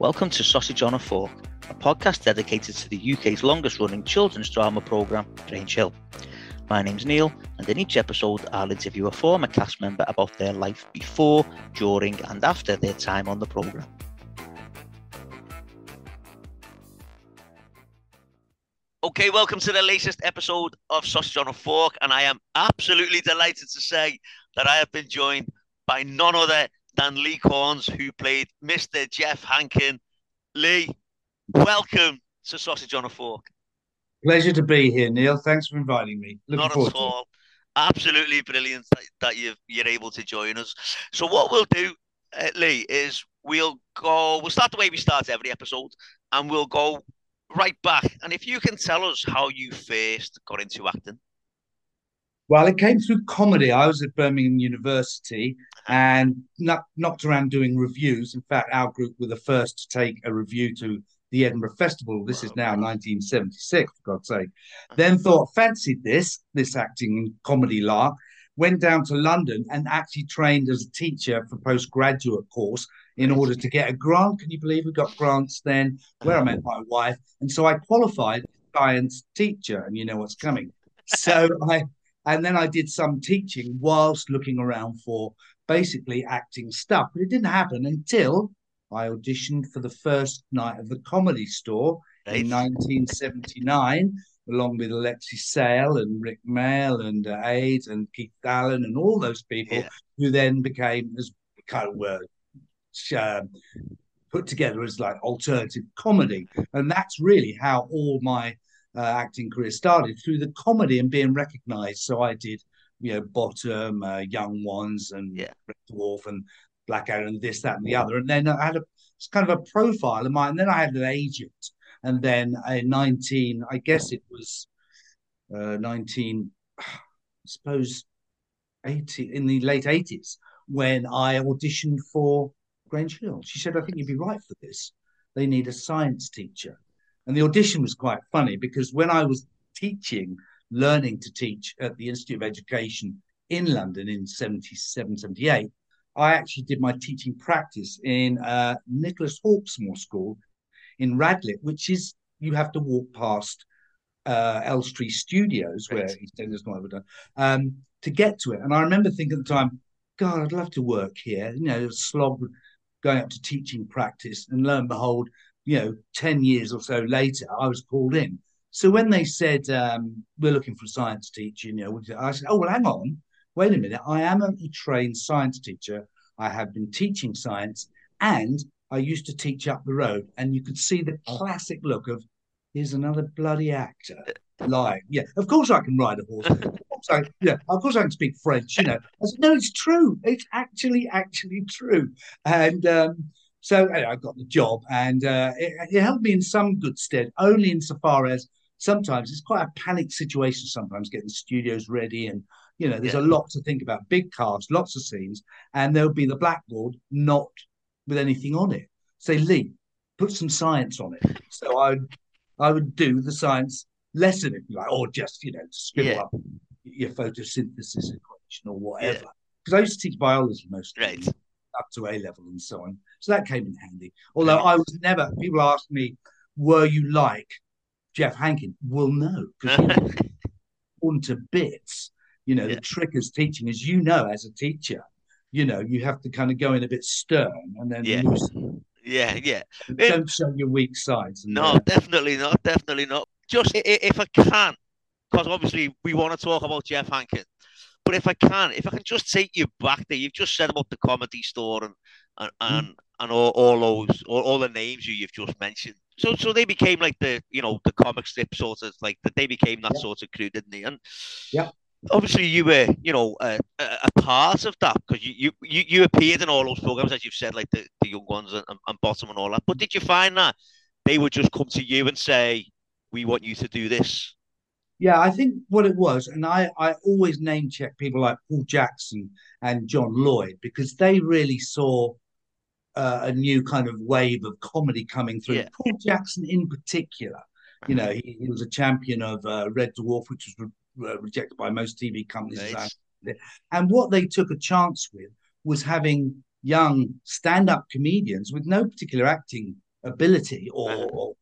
Welcome to Sausage on a Fork, a podcast dedicated to the UK's longest-running children's drama programme, Grange Hill. My name's Neil, and in each episode I'll interview a former cast member about their life before, during and after their time on the programme. Okay, welcome to the latest episode of Sausage on a Fork, and I am absolutely delighted to say that I have been joined by none other Dan Lee Cornes, who played Mr. Jeff Hankin. Lee, welcome to Sausage on a Fork. Pleasure to be here, Neil. Thanks for inviting me. Not at all. Absolutely brilliant that you're able to join us. So what we'll do, Lee, is we'll start the way we start every episode, and we'll go right back. And if you can tell us how you first got into acting. Well, it came through comedy. I was at Birmingham University and knocked around doing reviews. In fact, our group were the first to take a review to the Edinburgh Festival. This is now 1976, for God's sake. Then thought, fancied this acting and comedy lark. Went down to London and actually trained as a teacher for postgraduate course in order to get a grant. Can you believe we got grants then? Where I met my wife. And so I qualified science teacher, and you know what's coming. So And then I did some teaching whilst looking around for basically acting stuff. But it didn't happen until I auditioned for the first night of the Comedy Store in 1979, along with Alexei Sayle and Rik Mayall and Ade and Keith Allen and all those people who then became as kind of were put together as like alternative comedy. And that's really how all my acting career started, through the comedy and being recognised. So I did, Bottom, Young Ones, and Red Dwarf, and Blackadder, and this, that, and the other. And then I had it's kind of a profile of mine. And then I had an agent. And then in 80, in the late 80s, when I auditioned for Grange Hill. She said, I think you'd be right for this. They need a science teacher. And the audition was quite funny because when I was learning to teach at the Institute of Education in London in 77, 78, I actually did my teaching practice in Nicholas Hawksmoor School in Radlett, which is, you have to walk past Elstree Studios, where EastEnders might have done, to get to it. And I remember thinking at the time, God, I'd love to work here. Slog going up to teaching practice, and lo and behold, 10 years or so later, I was called in. So when they said, we're looking for a science teacher, I said, oh, well, hang on. Wait a minute. I am a trained science teacher. I have been teaching science, and I used to teach up the road. And you could see the classic look of, here's another bloody actor lying. Yeah, of course I can ride a horse. Of course I can speak French, I said, no, it's true. It's actually true. And so anyway, I got the job, and it helped me in some good stead, only insofar as sometimes it's quite a panic situation sometimes getting the studios ready, and, there's a lot to think about, big cast, lots of scenes, and there'll be the blackboard not with anything on it. Say, Lee, put some science on it. So I would do the science lesson, if you like, or just, scribble up your photosynthesis equation or whatever. Because I used to teach biology mostly. Right. Up to A level and so on. So that came in handy. Although I was never, people asked me, were you like Jeff Hankin? Well, no, because torn to bits. The trick is teaching, as a teacher, you have to kind of go in a bit stern and then loosen. Don't show your weak sides. No, definitely not. Just if I can, because obviously we want to talk about Jeff Hankin. But if I can just take you back there, you've just said about the Comedy Store and all the names you've just mentioned. So they became like the the comic strip sort of they became that sort of crew, didn't they? And obviously you were a part of that because you appeared in all those programs, as you've said, like the Young Ones and Bottom and all that. But did you find that they would just come to you and say, "We want you to do this"? Yeah, I think what it was, and I always name-check people like Paul Jackson and John Lloyd because they really saw a new kind of wave of comedy coming through. Yeah. Paul Jackson in particular, he was a champion of Red Dwarf, which was rejected by most TV companies. Nice. And what they took a chance with was having young stand-up comedians with no particular acting ability or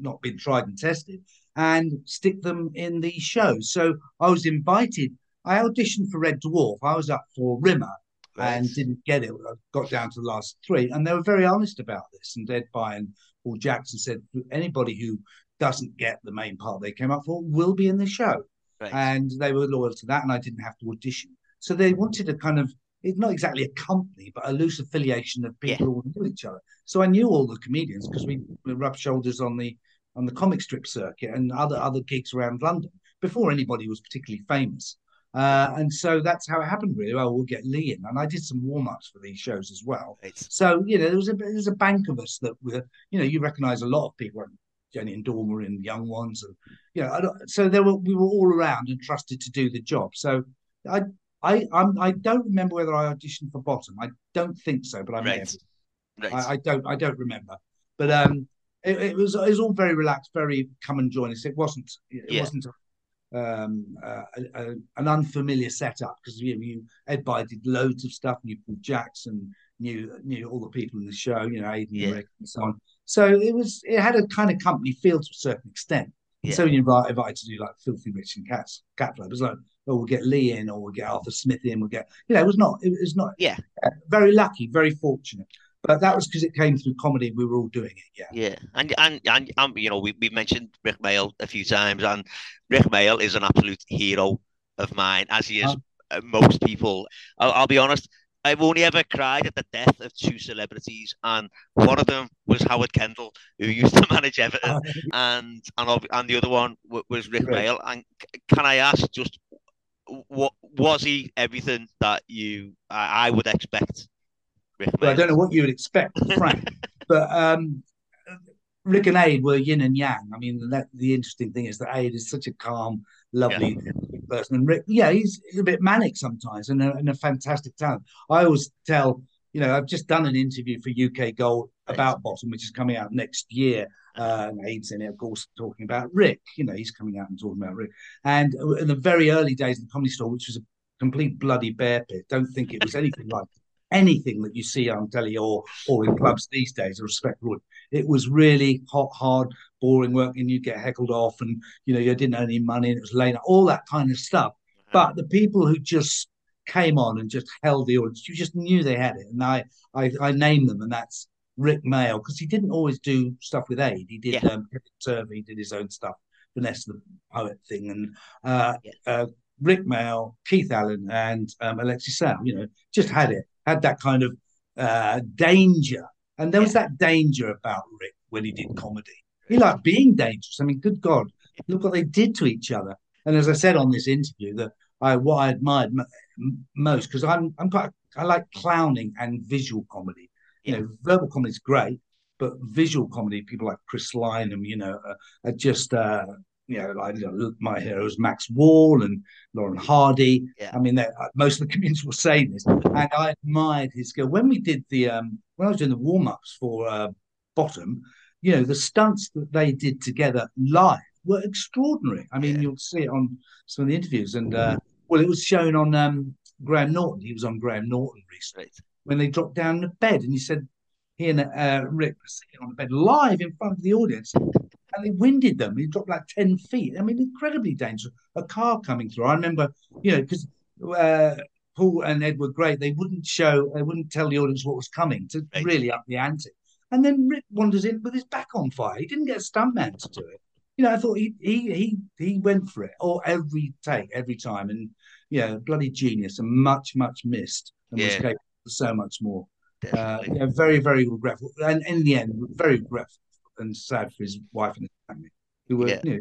not been tried and tested, and stick them in these shows. So I was invited. I auditioned for Red Dwarf. I was up for Rimmer and didn't get it. I got down to the last three, and they were very honest about this. And Ed Byrne and Paul Jackson said, anybody who doesn't get the main part they came up for will be in the show. Right. And they were loyal to that, and I didn't have to audition. So they wanted a kind of, it's not exactly a company, but a loose affiliation of people all knew each other. So I knew all the comedians because we rubbed shoulders on the comic strip circuit and other gigs around London before anybody was particularly famous. And so that's how it happened, really. Well, we'll get Lee in. And I did some warm-ups for these shows as well. So, there was a bank of us that were, you recognise a lot of people. Jenny and Dormer in Young Ones. And, so we were all around and trusted to do the job. So I don't remember whether I auditioned for Bottom. I don't think so, but I may have. I don't remember. But it was all very relaxed, very come and join us. It wasn't an unfamiliar setup, because Ed Byrne did loads of stuff, knew Paul Jackson, knew all the people in the show, Aidan and Rick and so on. So it had a kind of company feel to a certain extent. Yeah. So when you were invited to do like Filthy Rich and Cat Club, it was like, oh, we'll get Lee in, or we'll get Arthur Smith in, we'll get very lucky, very fortunate. But that was because it came through comedy. We were all doing it, And we mentioned Rik Mayall a few times, and Rik Mayall is an absolute hero of mine, as he is most people. I'll be honest, I've only ever cried at the death of two celebrities, and one of them was Howard Kendall, who used to manage Everton, and the other one was Rik Mayall. And can I ask just, what was he? Everything that I would expect. Well, I don't know what you would expect, Frank, but Rik and Ade were yin and yang. I mean, the interesting thing is that Ade is such a calm, lovely person, and Rik, he's a bit manic sometimes, and a fantastic talent. I always tell, I've just done an interview for UK Gold about Bottom, which is coming out next year. And Ade's in it, of course, talking about Rik. He's coming out and talking about Rik. And in the very early days of the Comedy Store, which was a complete bloody bear pit, don't think it was anything like anything that you see on telly or in clubs these days, I respect wood. It was really hot, hard, boring work, and you'd get heckled off, and you didn't earn any money, and it was late, all that kind of stuff. But the people who just came on and just held the audience, you just knew they had it. And I named them, and that's Rik Mayall, because he didn't always do stuff with Ade. He did survey, he did his own stuff, Vanessa the Poet thing, and Rik Mayall, Keith Allen, and Alexei Sayle, just had that kind of danger. And there was that danger about Rik when he did comedy. He liked being dangerous. I mean, good God, look what they did to each other. And as I said on this interview, that what I admired most, because I like clowning and visual comedy. Verbal comedy is great, but visual comedy, people like Chris Lynam, are just, like my heroes, Max Wall and Lauren Hardy. I mean, most of the comedians will say this, and I admired his skill. When we did when I was doing the warm-ups for Bottom, the stunts that they did together live were extraordinary. I mean, you'll see it on some of the interviews, and it was shown on Graham Norton. He was on Graham Norton recently. When they dropped down the bed, and he said he and Rik were sitting on the bed live in front of the audience, and they winded them. He dropped like 10 feet. I mean, incredibly dangerous. A car coming through. I remember, because Paul and Ed were great. They wouldn't tell the audience what was coming to really up the ante. And then Rik wanders in with his back on fire. He didn't get a stuntman to do it. I thought he went for it. Or every take, every time. And, bloody genius, and much, much missed. And was capable of so much more. Very, very regretful. And in the end, very regretful. And sad for his wife and his family, who were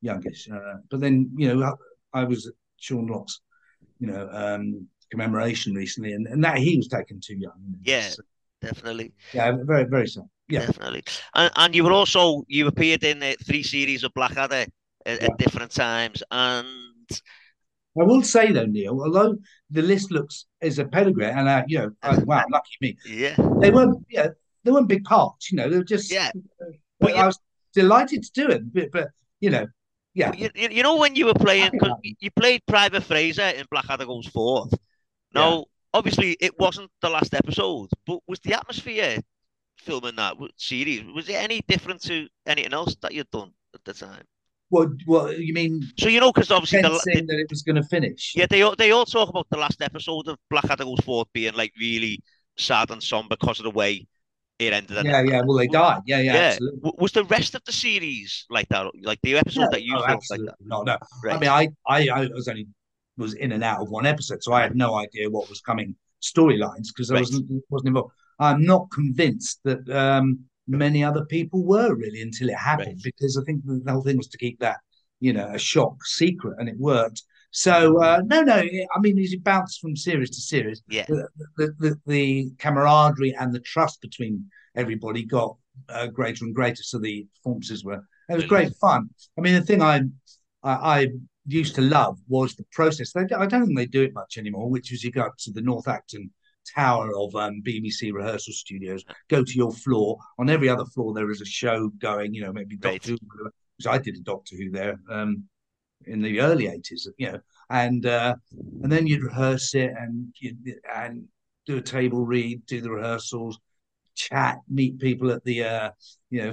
youngish. But then, I was at Sean Locke's, commemoration recently, and that he was taken too young. Yeah, so, definitely. Yeah, very, very sad. Yeah, definitely. And you were also, you appeared in 3 series of Blackadder at different times. And I will say though, Neil, although the list is a pedigree, and wow, lucky me. Yeah, they weren't. Yeah. They weren't big parts, They were just. Yeah. But I was delighted to do it, but yeah. When you were playing, cause you played Private Fraser in Blackadder Goes Forth. Now, obviously, it wasn't the last episode, but was the atmosphere filming that series, was it any different to anything else that you'd done at the time? What you mean? So, you know, because obviously that it was going to finish. Yeah, they all talk about the last episode of Blackadder Goes Forth being like really sad and somber because of the way it ended. And well, they died. Yeah, absolutely. Was the rest of the series like that? Like the episode that you filmed like that? No. Right. I mean, I was in and out of one episode, so I had no idea what was coming storylines because I wasn't involved. I'm not convinced that many other people were really until it happened, because I think the whole thing was to keep that, you know, a shock secret, and it worked. So I mean, it bounced from series to series. Yeah, the camaraderie and the trust between everybody got greater and greater. So the performances it was great fun. I mean, the thing I used to love was the process. I don't think they do it much anymore, which is you go up to the North Acton tower of BBC rehearsal studios, go to your floor. On every other floor there is a show going, you know, maybe Doctor Who, because I did a Doctor Who there in the early 80s, you know, and then you'd rehearse it and do a table read, do the rehearsals, chat, meet people at the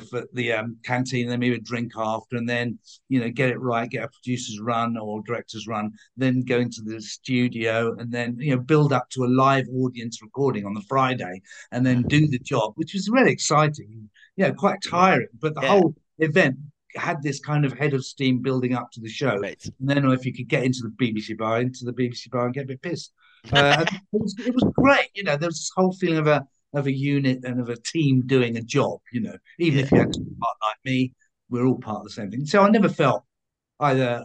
for the canteen, then maybe a drink after, and then, you know, get it right, get a producer's run or director's run, then go into the studio, and then, you know, build up to a live audience recording on the Friday, and then do the job, which was really exciting, quite tiring, but the whole event had this kind of head of steam building up to the show, and then if you could get into the BBC bar and get a bit pissed, it was great, you know. There was this whole feeling of a unit and of a team doing a job, you know, even if you had to be part like me, we're all part of the same thing. So I never felt either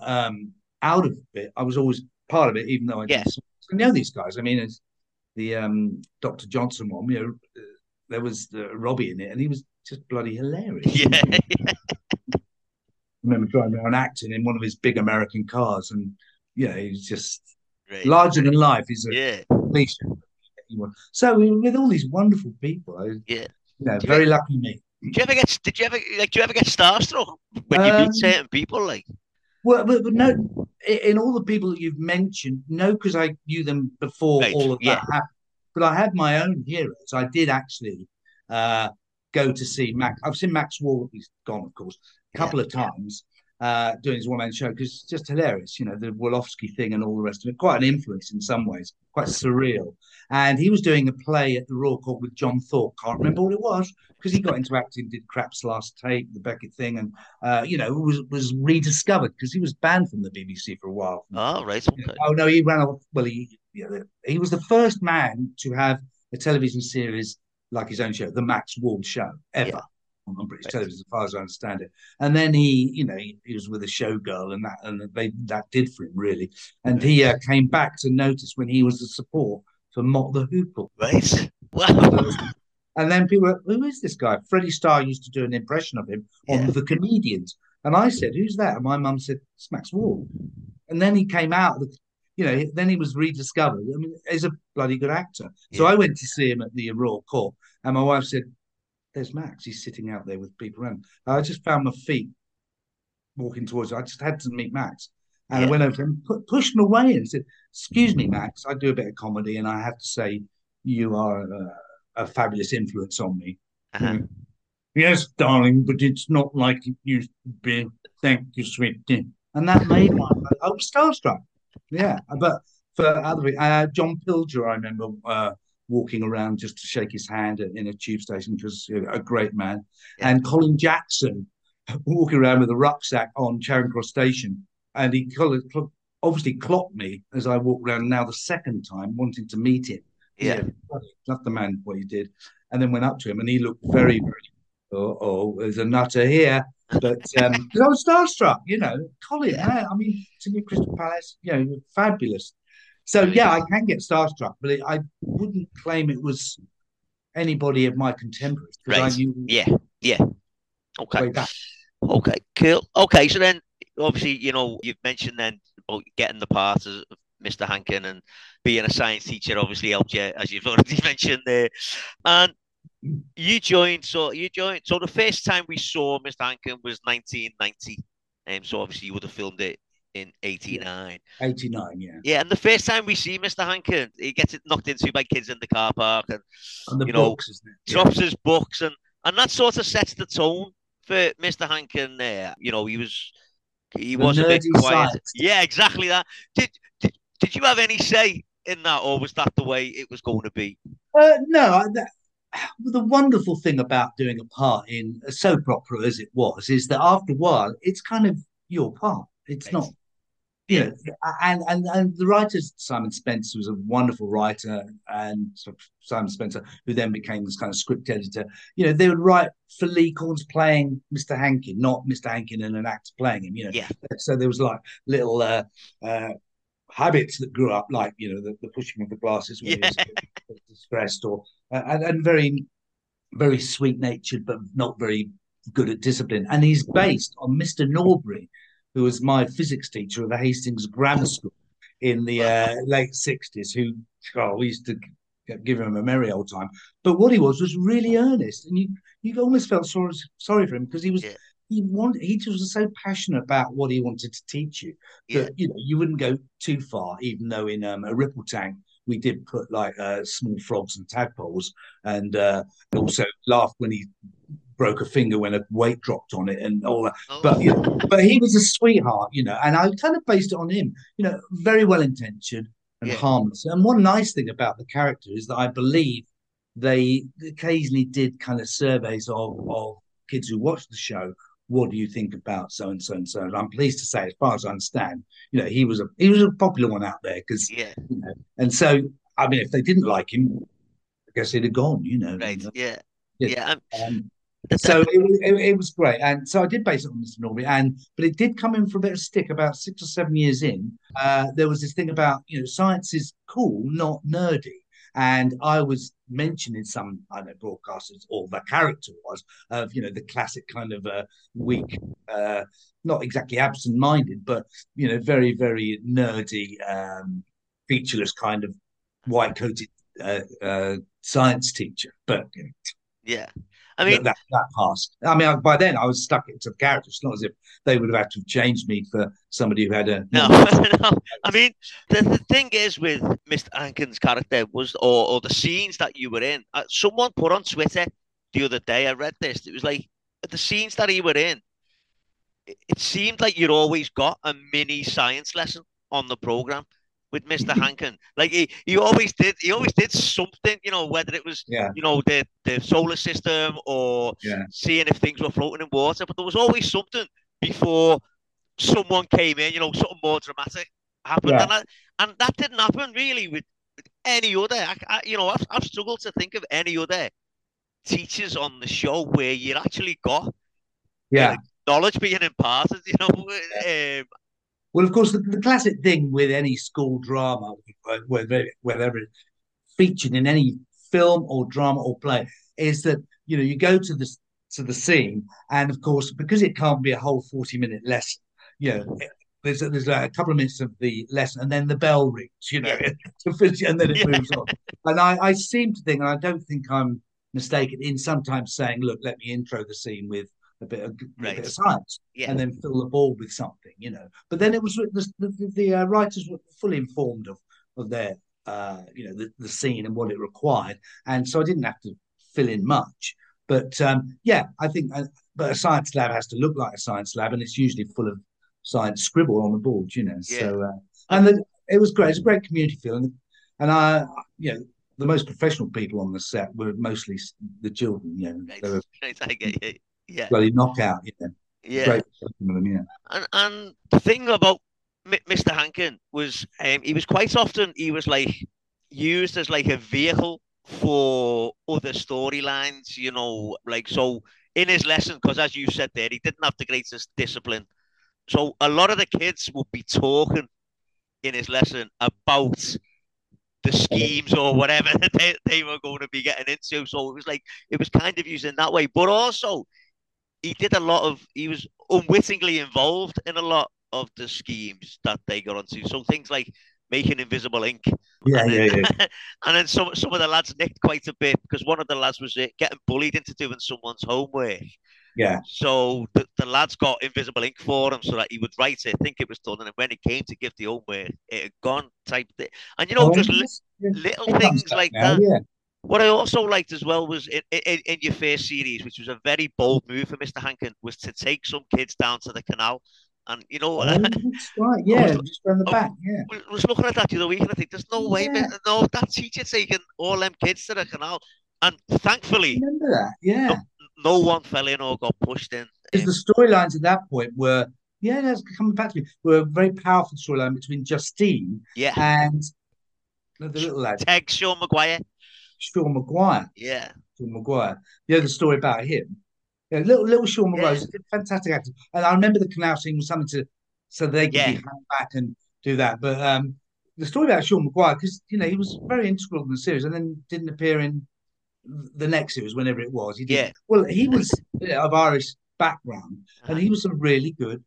out of it. I was always part of it, even though I know these guys. I mean, it's the Dr. Johnson one, you know, there was Robbie in it, and he was just bloody hilarious. Yeah. I remember driving around Acton in one of his big American cars, and, you know, he's just larger than life. He's a policeman. So with all these wonderful people, very lucky me. Did you ever get starstruck when you meet certain people? Like, but no, in all the people that you've mentioned, no, because I knew them before all of that happened. But I had my own heroes. I did actually go to see Max. I've seen Max Wall. He's gone, of course, a couple of times. Doing his one-man show, because it's just hilarious, you know, the Wolofsky thing and all the rest of it. Quite an influence in some ways, quite surreal. And he was doing a play at the Royal Court with John Thorpe. Can't remember what it was, because he got into acting, did Crap's Last Tape, the Beckett thing, and, you know, was rediscovered, because he was banned from the BBC for a while. Oh, right. Okay. Oh, no, he ran off. Well, he was the first man to have a television series like his own show, The Max Wall Show, ever. Yeah. On British television, as far as I understand it. And then he, you know, he was with a showgirl, and that did for him, really. And he came back to notice when he was the support for Mott the Hoople. Right. Wow. And then people were, who is this guy? Freddie Starr used to do an impression of him on The Comedians. And I said, who's that? And my mum said, it's Max Wall. And then he came out, you know, then he was rediscovered. I mean, he's a bloody good actor. Yeah. So I went to see him at the Royal Court, and my wife said, there's Max. He's sitting out there with people around. I just found my feet walking towards him. I just had to meet Max. And I went over to him, pushed him away, and said, excuse me, Max, I do a bit of comedy, and I have to say you are a fabulous influence on me. Uh-huh. Yes, darling, but it's not like it used to be. Thank you, sweetie. And that made me starstruck. Yeah. But for other people, John Pilger, I remember, walking around just to shake his hand in a tube station, because a great man. Yeah. And Colin Jackson walking around with a rucksack on Charing Cross Station. And he obviously clocked me as I walked around now the second time, wanting to meet him. Yeah. Loved the man, what he did. And then went up to him, and he looked very, very, there's a nutter here. But I was starstruck, you know. Colin, I mean, to me, Crystal Palace, you know, you're fabulous. So, yeah, I can get starstruck, but I wouldn't claim it was anybody of my contemporaries. I knew Okay, cool. Okay, so then, obviously, you know, you've mentioned then about getting the part of Mr. Hankin, and being a science teacher obviously helped you, as you've already mentioned there. And you joined, so the first time we saw Mr. Hankin was 1990, so obviously you would have filmed it in 89. Yeah, 89, yeah. Yeah, and the first time we see Mr. Hankin, he gets knocked into by kids in the car park and the books, isn't it? Drops his books, and that sort of sets the tone for Mr. Hankin there. You know, he was a bit quiet. Side. Yeah, exactly that. Did you have any say in that, or was that the way it was going to be? No, the wonderful thing about doing a part in a soap opera, as it was, is that after a while, it's kind of your part. It's not, you know, and the writers, Simon Spence was a wonderful writer, and sort of Simon Spencer, who then became this kind of script editor, you know, they would write for Lee Cornes playing Mr. Hankin, not Mr. Hankin and an actor playing him, you know. Yeah. So there was like little habits that grew up, like, you know, the pushing of the glasses when he was distressed, or and very, very sweet-natured, but not very good at discipline. And he's based on Mr. Norbury, who was my physics teacher at the Hastings Grammar School in the late 60s, who, oh, we used to give him a merry old time. But what he was really earnest. And you almost felt sorry for him, because he just was so passionate about what he wanted to teach you that, you know, you wouldn't go too far, even though in a ripple tank, we did put like small frogs and tadpoles, and also laughed when he broke a finger when a weight dropped on it and all that. Oh. But, you know, but he was a sweetheart, you know, and I kind of based it on him, you know, very well-intentioned and harmless. And one nice thing about the character is that I believe they occasionally did kind of surveys of kids who watched the show. What do you think about so-and-so and so? And I'm pleased to say, as far as I understand, you know, he was a popular one out there, because, you know, and so, I mean, if they didn't like him, I guess he'd have gone, you know. Right, so it was great, and so I did base it on Mr. Norbury, but it did come in for a bit of stick about 6 or 7 years in. There was this thing about, you know, science is cool, not nerdy, and I was mentioned in some, I don't know, broadcasters, or the character was, of, you know, the classic kind of weak, not exactly absent-minded, but, you know, very, very nerdy, featureless kind of white-coated science teacher, but, you know, I mean, that passed. I mean, by then I was stuck into the character. It's not as if they would have had to change me for somebody who had a... No. I mean, the thing is with Mr. Hankin's character was, or the scenes that you were in, someone put on Twitter the other day, I read this, it was like, the scenes that he were in, it seemed like you'd always got a mini science lesson on the programme with Mr. Hankin. Like he always did something, you know, whether it was, you know, the solar system, or seeing if things were floating in water, but there was always something before someone came in, you know, something more dramatic happened. And that didn't happen really with any other, you know, I've struggled to think of any other teachers on the show where you actually got knowledge being imparted, you know, well, of course, the classic thing with any school drama, whether it's featured in any film or drama or play, is that, you know, you go to the scene, and of course, because it can't be a whole 40-minute lesson, you know, there's like a couple of minutes of the lesson, and then the bell rings, you know, and then it moves on. And I seem to think, and I don't think I'm mistaken, in sometimes saying, look, let me intro the scene with a bit of science, and then fill the ball with something, you know. But then it was the writers were fully informed of their, you know, the scene and what it required, and so I didn't have to fill in much. But I think, but a science lab has to look like a science lab, and it's usually full of science scribble on the board, you know. Yeah. So it was great. It's a great community feeling, and I, you know, the most professional people on the set were mostly the children, you know. I get you. Yeah, bloody knockout. You know. Yeah, great them, And the thing about Mr. Hankin was, he was quite often like used as like a vehicle for other storylines. You know, like so in his lesson, because as you said there, he didn't have the greatest discipline. So a lot of the kids would be talking in his lesson about the schemes or whatever they were going to be getting into. So it was like kind of used in that way, but also. He was unwittingly involved in a lot of the schemes that they got onto. So things like making invisible ink. And then some of the lads nicked quite a bit, because one of the lads was getting bullied into doing someone's homework. Yeah. So the lads got invisible ink for him so that he would write it, think it was done, and when it came to give the homework, it had gone type thing. And you know, just little things like now, that. Yeah. What I also liked as well was in your first series, which was a very bold move for Mr. Hankin, was to take some kids down to the canal. And you know, right, yeah, just around the back. Yeah, I was looking at that the other week, and I think there's no way, man, no, that teacher taking all them kids to the canal. And thankfully, I remember that, yeah, no one fell in or got pushed in. Because the storylines at that point were, yeah, that's coming back to me, were a very powerful storyline between Justine, yeah, and the little lad, Sean Maguire. Sean Maguire, yeah, Sean Maguire. You know the story about him. Yeah, little Sean Maguire, yeah, fantastic actor. And I remember the canal scene was something to, so they could be hand back and do that. But the story about Sean Maguire, because you know he was very integral in the series, and then didn't appear in the next series, whenever it was. He did. Yeah. Well, he was of Irish background, and he was a really good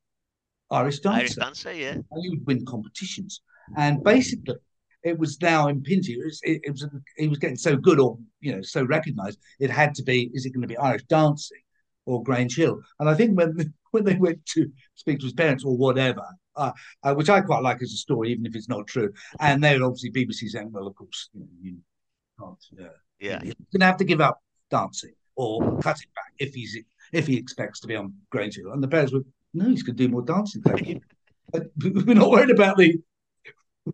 Irish dancer. Irish dancer, yeah. And he would win competitions, and basically, it was now impinging. It was getting so good, or you know, so recognised. It had to be. Is it going to be Irish dancing or Grange Hill? And I think when they went to speak to his parents or whatever, which I quite like as a story, even if it's not true. And they would obviously BBC saying, "Well, of course, you know, you can't. You're going to have to give up dancing or cut it back if he expects to be on Grange Hill." And the parents were, "No, he's going to do more dancing. Thank you. We're not worried about the."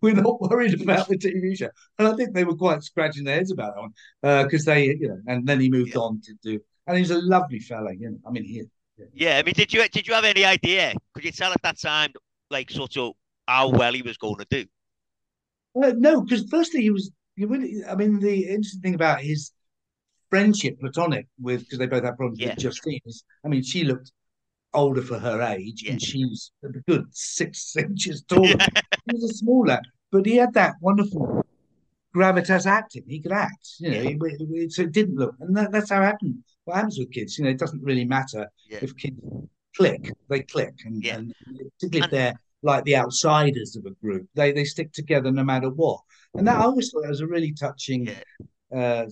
We're not worried about the TV show. And I think they were quite scratching their heads about that one because they, you know, and then he moved on to do, and he was a lovely fella, you know. I mean, he, I mean, did you have any idea? Could you tell at that time, like, sort of how well he was going to do? No, because firstly, the interesting thing about his friendship, platonic, with, because they both had problems with Justine, is, I mean, she looked older for her age, and she's a good 6 inches taller. He was a small lad, but he had that wonderful gravitas acting. He could act, you know, so it didn't look, and that's how it happened. What happens with kids, you know, it doesn't really matter if kids click, they click, and particularly if they're like the outsiders of a group, they stick together no matter what. And that, I always thought, that was a really touching. Yeah. They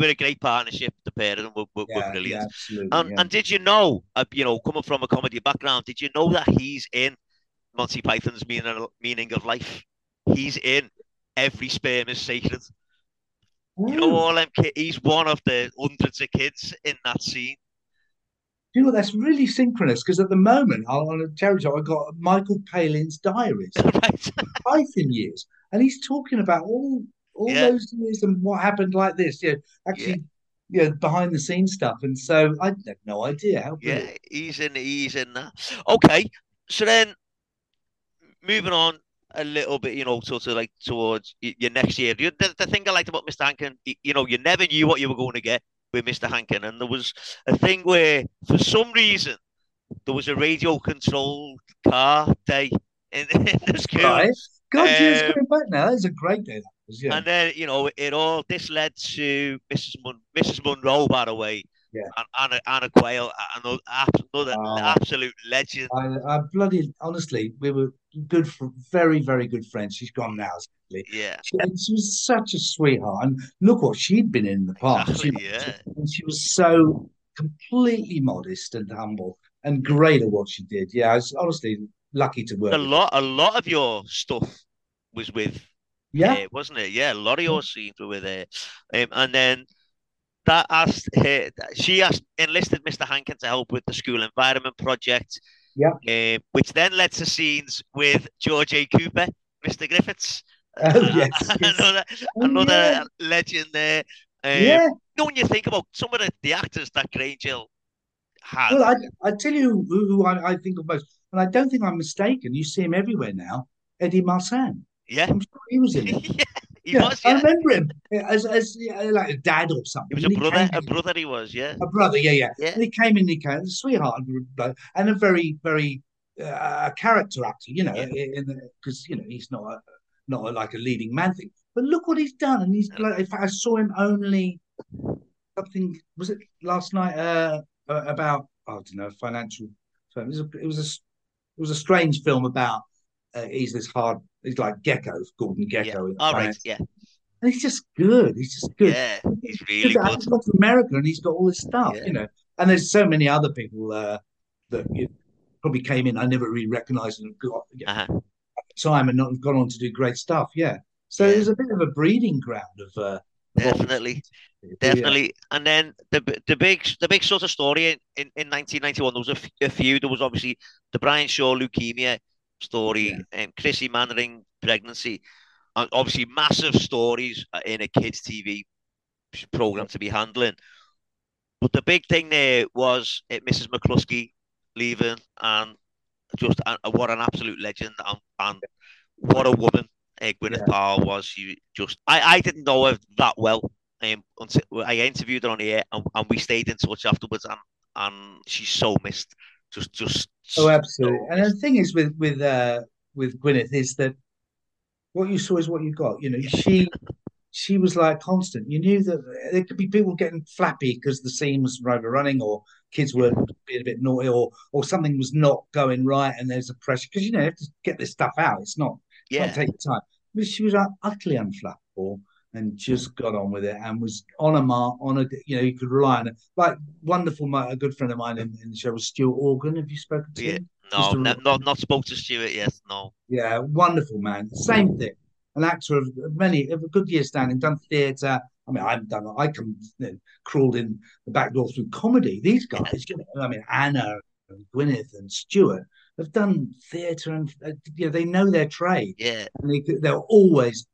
were a great partnership. The pair of them were brilliant. Yeah, and did you know, you know, coming from a comedy background, did you know that he's in Monty Python's Meaning of Life? He's in Every Sperm is Sacred. Ooh. You know, all them kids. He's one of the hundreds of kids in that scene. You know, that's really synchronous, because at the moment, on a territory, I've got Michael Palin's Diaries, Python years, and he's talking about all those years and what happened, like this, behind the scenes stuff. And so I had no idea how. Yeah, he's in that. Okay, so then moving on a little bit, you know, sort of like towards your next year. The thing I liked about Mr. Hankin, you know, you never knew what you were going to get with Mr. Hankin, and there was a thing where, for some reason, there was a radio-controlled car day in the school. Right. God, it's going back now. That is a great day. Yeah. And then, you know, this led to Mrs. Munro, by the way, and Anna Quayle, another absolute legend. I bloody, honestly, we were good, very, very good friends. She's gone now. Yeah. She was such a sweetheart. And look what she'd been in the past. Exactly, she was so completely modest and humble and great at what she did. Yeah, I was honestly lucky to work A lot of your stuff was with... wasn't it? Yeah, a lot of your scenes were there, and then that enlisted Mr. Hankin to help with the school environment project. Yeah, which then led to scenes with George A. Cooper, Mr. Griffiths. Oh, yes. another legend there. When you think about some of the actors that Grange Hill had, well, I tell you who I think of most, and I don't think I'm mistaken. You see him everywhere now, Eddie Marsan. Yeah, I'm sure he was in it. I remember him as like a dad or something. He was a brother. And he came in, a sweetheart, and a very, very character actor, you know, because you know he's not like a leading man thing. But look what he's done, and he's like, in fact, I saw him only something. Was it last night? About I don't know, financial. So it was a strange film about. He's like Gecko, Gordon Gecko. All right, and he's just good. He's really good. He's from America, and he's got all this stuff, you know. And there's so many other people that probably came in I never really recognised and got at the time, and not have gone on to do great stuff. Yeah, so there's a bit of a breeding ground of definitely. Yeah. And then the big sort of story in 1991. There was a few. There was obviously the Brian Shaw leukemia story, and Chrissy Mannering pregnancy, and obviously massive stories in a kids' TV program to be handling. But the big thing there was Mrs. McCluskey leaving, and just what an absolute legend, and what a woman Gwyneth Powell was. She just I didn't know her that well until I interviewed her on the air, and we stayed in touch afterwards, and she's so missed. Just oh, absolutely. And the thing is with Gwyneth is that what you saw is what you got. You know, she was like constant. You knew that there could be people getting flappy because the scene was overrunning, or kids were being a bit naughty, or something was not going right, and there's a pressure because you have to get this stuff out. It's not going to take time. But she was like utterly unflappable and just got on with it and was on a mark, you could rely on it. Like wonderful, a good friend of mine in the show was Stuart Organ. Have you spoken to him? No, not spoke to Stuart yet, no. Yeah, wonderful man. Same thing. An actor of a good year standing, done theatre. I mean, I've done. I crawled in the back door through comedy. These guys, I mean, Anna and Gwyneth and Stuart have done theatre, and they know their trade. Yeah, and they're always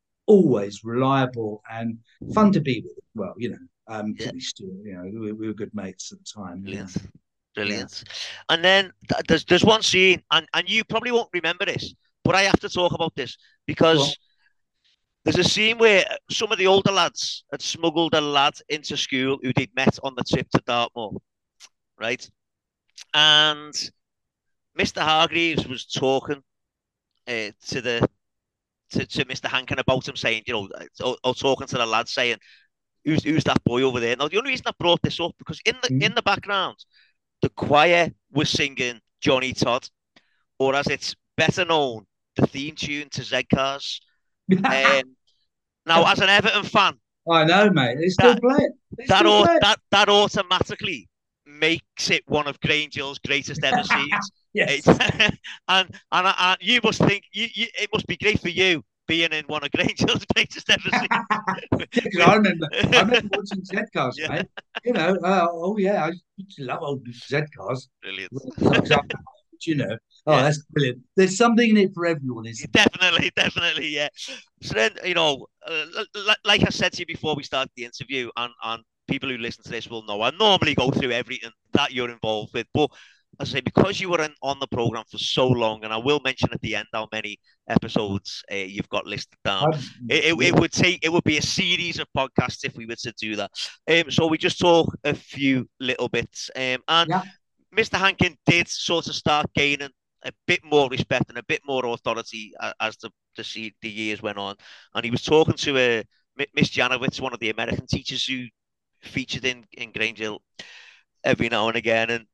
reliable and fun to be with. Well, Stuart, we were good mates at the time. Brilliant, brilliant. Yeah. And then there's one scene, and you probably won't remember this, but I have to talk about this because. Well, there's a scene where some of the older lads had smuggled a lad into school who they'd met on the trip to Dartmoor, right? And Mr. Hargreaves was talking to Mr. Hankin about him, saying, or talking to the lad, saying, "Who's that boy over there?" Now, the only reason I brought this up because in the background, the choir was singing Johnny Todd, or as it's better known, the theme tune to Z Cars. Now, as an Everton fan, I know, mate. They still play it. That automatically makes it one of Grange Hill's greatest ever scenes. Yes, and you must think it must be great for you being in one of Grange Hill's greatest ever scenes. I remember watching Z Cars, mate. I used to love old Z Cars. Brilliant. Oh, that's brilliant. There's something in it for everyone, isn't there? Definitely, yeah. So then, like I said to you before we started the interview, and people who listen to this will know, I normally go through everything that you're involved with. But as I say, because you were on the programme for so long, and I will mention at the end how many episodes you've got listed down. It would be a series of podcasts if we were to do that. So we just talk a few little bits. Mr. Hankin did sort of start gaining a bit more respect and a bit more authority as the years went on. And he was talking to Miss Janowitz, one of the American teachers who featured in Grange Hill every now and again. And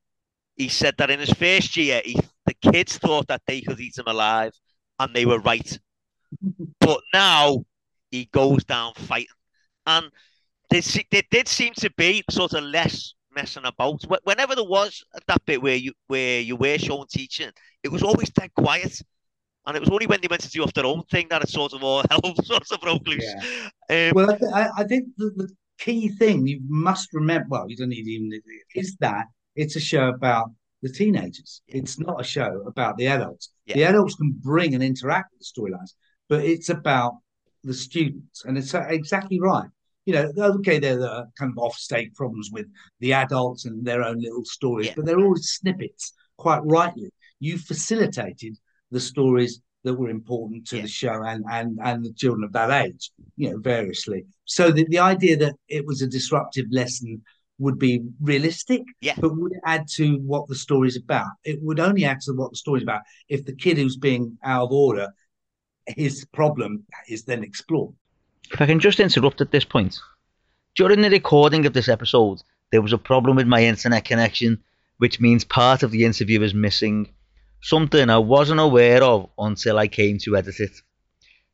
he said that in his first year, the kids thought that they could eat him alive, and they were right. But now he goes down fighting. And there did seem to be sort of less messing about. Whenever there was that bit where you were shown teaching, it was always dead quiet, and it was only when they went to do off their own thing that it sort of all hell sort of broke loose. Yeah. Well, I think the key thing you must remember, you don't need even, is that it's a show about the teenagers. It's not a show about the adults. The adults can bring and interact with the storylines, but it's about the students, and it's exactly right. There are kind of off-stage problems with the adults and their own little stories, but they're always snippets, quite rightly. You facilitated the stories that were important to the show and the children of that age, variously. So the idea that it was a disruptive lesson would be realistic, but would add to what the story's about. It would only add to what the story's about if the kid who's being out of order, his problem is then explored. If I can just interrupt at this point. During the recording of this episode, there was a problem with my internet connection, which means part of the interview is missing, something I wasn't aware of until I came to edit it.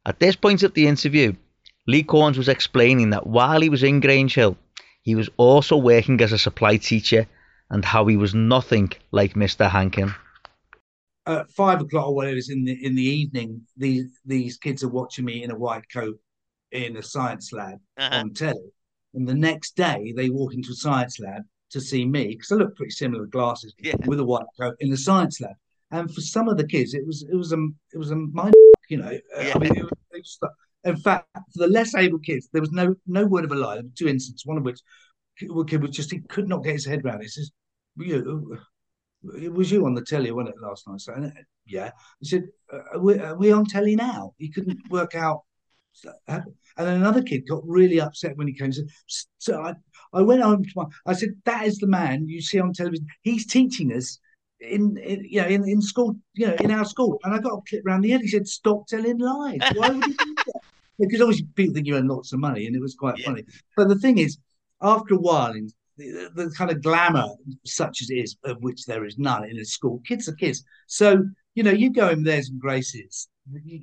At this point of the interview, Lee Cornes was explaining that while he was in Grange Hill, he was also working as a supply teacher and how he was nothing like Mr. Hankin. At 5 o'clock or whatever it was in the evening, these kids are watching me in a white coat in a science lab on telly. And the next day they walk into a science lab to see me, because I look pretty similar with glasses, with a white coat in the science lab. And for some of the kids, it was a mind, you know. I mean, in fact, for the less able kids, there was no word of a lie. There were two incidents, one of which a kid was just, he could not get his head around it. He says, it was you on the telly, wasn't it, last night? So, yeah. He said, are we on telly now? He couldn't work out. And then another kid got really upset when he came. He said, so I went home to I said, that is the man you see on television. He's teaching us in school, you know, in our school. And I got a clip around the end. He said, stop telling lies. Why would you do that? Because obviously people think you earn lots of money, and it was quite funny. But the thing is, after a while, in the kind of glamour, such as it is, of which there is none in a school, kids are kids. So, you know, you go in with theirs and graces,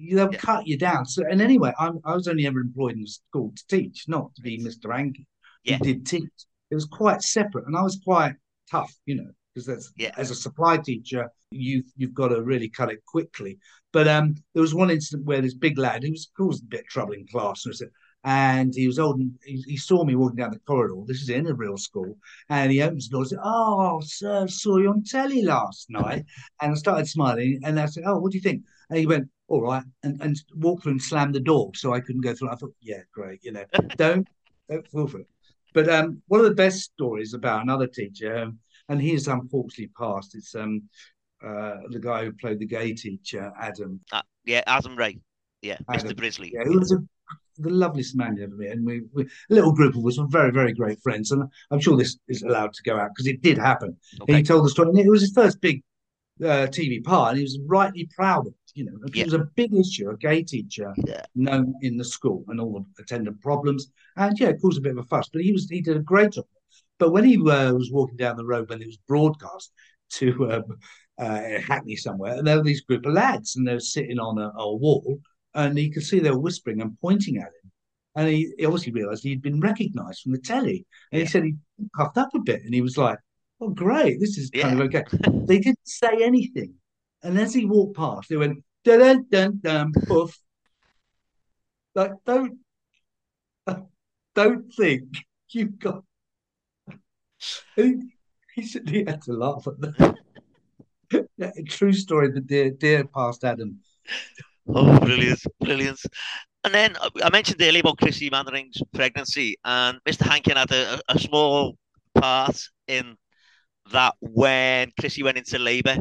they'll cut you down. So, and anyway, I was only ever employed in school to teach, not to be Mr. Anki. Yeah. He did teach. It was quite separate, and I was quite tough, you know, because that's as a supply teacher, you've got to really cut it quickly. But there was one incident where this big lad, he was causing a bit of trouble in class, and he was old, and he saw me walking down the corridor. This is in a real school, and he opens the door and said, "Oh, sir, I saw you on telly last night." And I started smiling, and I said, "Oh, what do you think?" And he went, "All right," and walked through and slammed the door, so I couldn't go through. I thought, yeah, great, you know, don't fall for it. But one of the best stories about another teacher, and he has unfortunately passed, it's the guy who played the gay teacher, Adam. Adam Ray. Yeah, Adam, Mr. Brisley. Yeah, he was the loveliest man you ever met. And we a little group of us were very, very great friends. And I'm sure this is allowed to go out because it did happen. Okay. He told the story, and it was his first big TV part, and he was rightly proud of it. You know, it was a big issue, a gay teacher known in the school and all the attendant problems. And yeah, it caused a bit of a fuss, but he did a great job. But when he was walking down the road, when it was broadcast to Hackney somewhere, and there were these group of lads, and they were sitting on a wall, and he could see they were whispering and pointing at him. And he obviously realised he'd been recognised from the telly. And he said he puffed up a bit, and he was like, "Oh, great, this is kind of okay." They didn't say anything. And as he walked past, they went, "Dun dun dun dun, poof." Like, don't think you've got. He said he had to laugh at that. A true story, the dear past Adam. Oh, brilliant, brilliant. And then I mentioned earlier about Chrissy Mannering's pregnancy, and Mr. Hankin had a small part in that when Chrissy went into labour.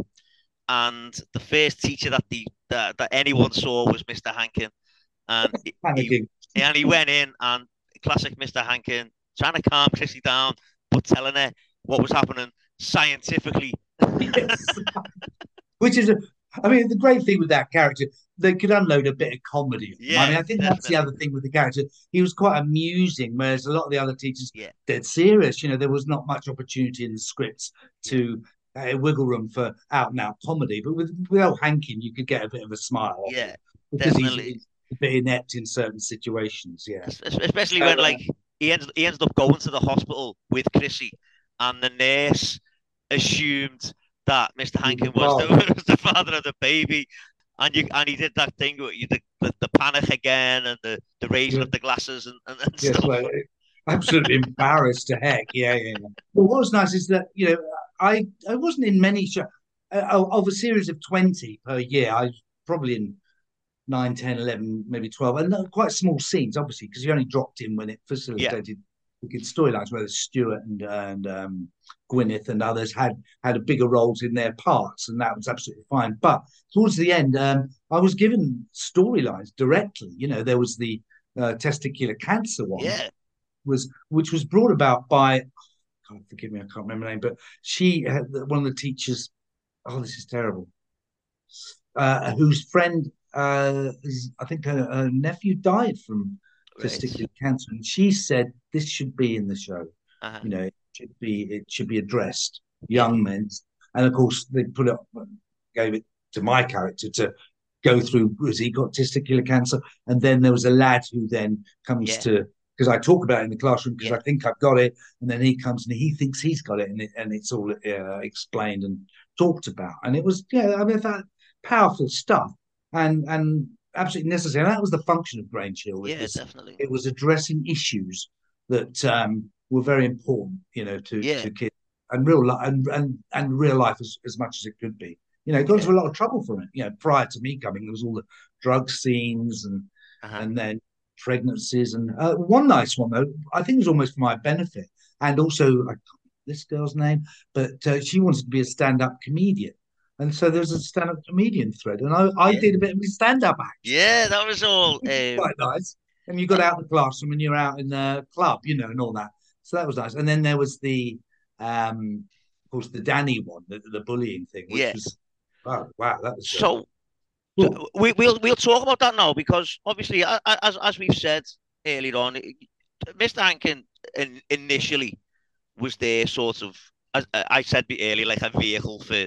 And the first teacher that anyone saw was Mr. Hankin. And he went in, and classic Mr. Hankin, trying to calm Chrissy down, but telling her what was happening scientifically. Yes. Which is, the great thing with that character, they could unload a bit of comedy. Yeah, I think that's the other thing with the character. He was quite amusing, whereas a lot of the other teachers, dead serious. You know, there was not much opportunity in the scripts to... wiggle room for out and out comedy, but with old Hankin, you could get a bit of a smile. Yeah, because definitely. He's a bit inept in certain situations. Yeah, especially when he ended up going to the hospital with Chrissy, and the nurse assumed that Mr. Hankin was the father of the baby, and he did that thing with the panic again, and the raising of the glasses and stuff. Well, absolutely embarrassed to heck. Yeah. Well, what was nice is that I wasn't in many shows. Of a series of 20 per year, I was probably in 9, 10, 11, maybe 12. And quite small scenes, obviously, because you only dropped in when it facilitated good storylines, whether Stuart and Gwyneth and others had bigger roles in their parts, and that was absolutely fine. But towards the end, I was given storylines directly. You know, there was the testicular cancer one, which was brought about by... forgive me, I can't remember her name, but she had one of the teachers, this is terrible, whose friend, I think her nephew died from testicular cancer, and she said this should be in the show. Uh-huh. You know, it should be addressed, young men. And of course they gave it to my character to go through, because he got testicular cancer, and then there was a lad who then comes to because I talk about it in the classroom because I think I've got it, and then he comes and he thinks he's got it, and it's all explained and talked about. And it was, I mean, that powerful stuff and absolutely necessary. And that was the function of Grange Hill. Definitely. It was addressing issues that were very important, to kids and real life and real life as much as it could be. It got into a lot of trouble from it. Prior to me coming, there was all the drug scenes and then pregnancies. And one nice one, though, I think it was almost for my benefit. And also, I can't remember this girl's name, but she wanted to be a stand-up comedian. And so there was a stand-up comedian thread. And I did a bit of a stand-up act. Yeah, that was all. Quite nice. And you got out of the classroom and you're out in the club, and all that. So that was nice. And then there was the, of course, the Danny one, the bullying thing. Which was, wow, that was so good. Cool. We'll talk about that now, because obviously, as we've said earlier on, Mr. Hankin initially was there sort of, as I said earlier, like a vehicle for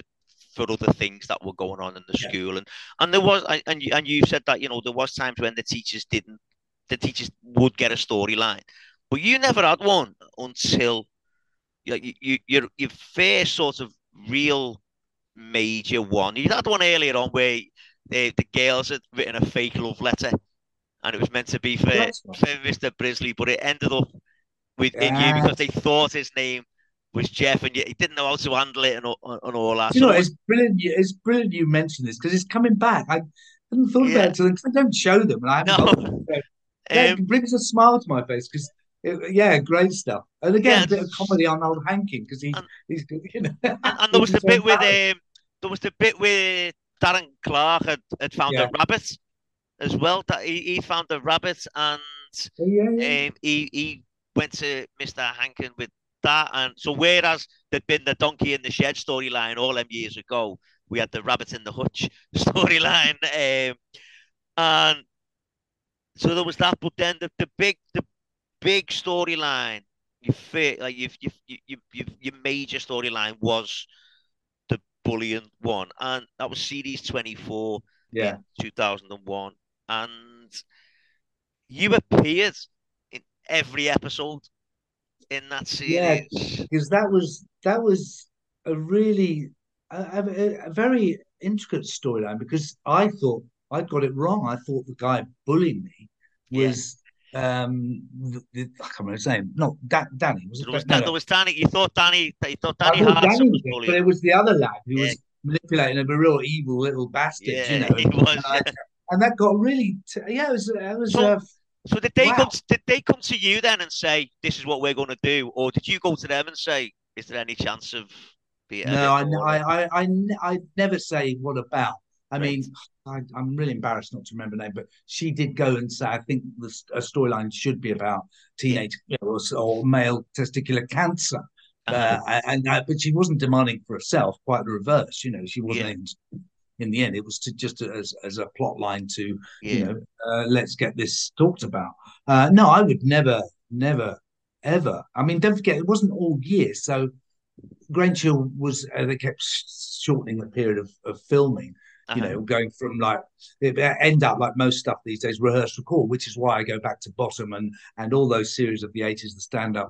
other things that were going on in the school, and there was, and you said that there was times when the teachers would get a storyline, but you never had one until your first sort of real major one. You had one earlier on where the girls had written a fake love letter, and it was meant to be for Mr. Brisley, but it ended up with in you because they thought his name was Jeff, and he didn't know how to handle it and all that. It's brilliant. It's brilliant you mentioned this because it's coming back. I hadn't thought about it because I don't show them, and I haven't got them. It brings a smile to my face because. Great stuff. And again, a bit of comedy on old Hankin because he's and there was the bit with Darren Clark had found a rabbit as well. That he found a rabbit, and he went to Mr. Hankin with that. And so whereas there'd been the donkey in the shed storyline all them years ago, we had the rabbit in the hutch storyline, and so there was that. But then the big storyline, your major storyline was the bullying one, and that was series 24 in 2001, and you appeared in every episode in that series. Yeah, because that was a really a very intricate storyline, because I thought I got it wrong. I thought the guy bullying me was. I can't remember his name. No, Danny. It was Danny. You thought Danny was bullying. But it was the other lad who was manipulating him, a real evil little bastard. He was. And that got really. So did they come? Did they come to you then and say, "This is what we're going to do," or did you go to them and say, "Is there any chance of being?" No, I never say what about. I'm really embarrassed not to remember her name, but she did go and say, I think a storyline should be about teenage or male testicular cancer. But she wasn't demanding for herself, quite the reverse. She wasn't in the end. It was to just as a plot line to, let's get this talked about. No, I would never, ever. I mean, don't forget, it wasn't all year. So Grange Hill was, they kept shortening the period of filming. Going from it end up like most stuff these days, rehearse, record, which is why I go back to Bottom and all those series of the 80s, the stand up,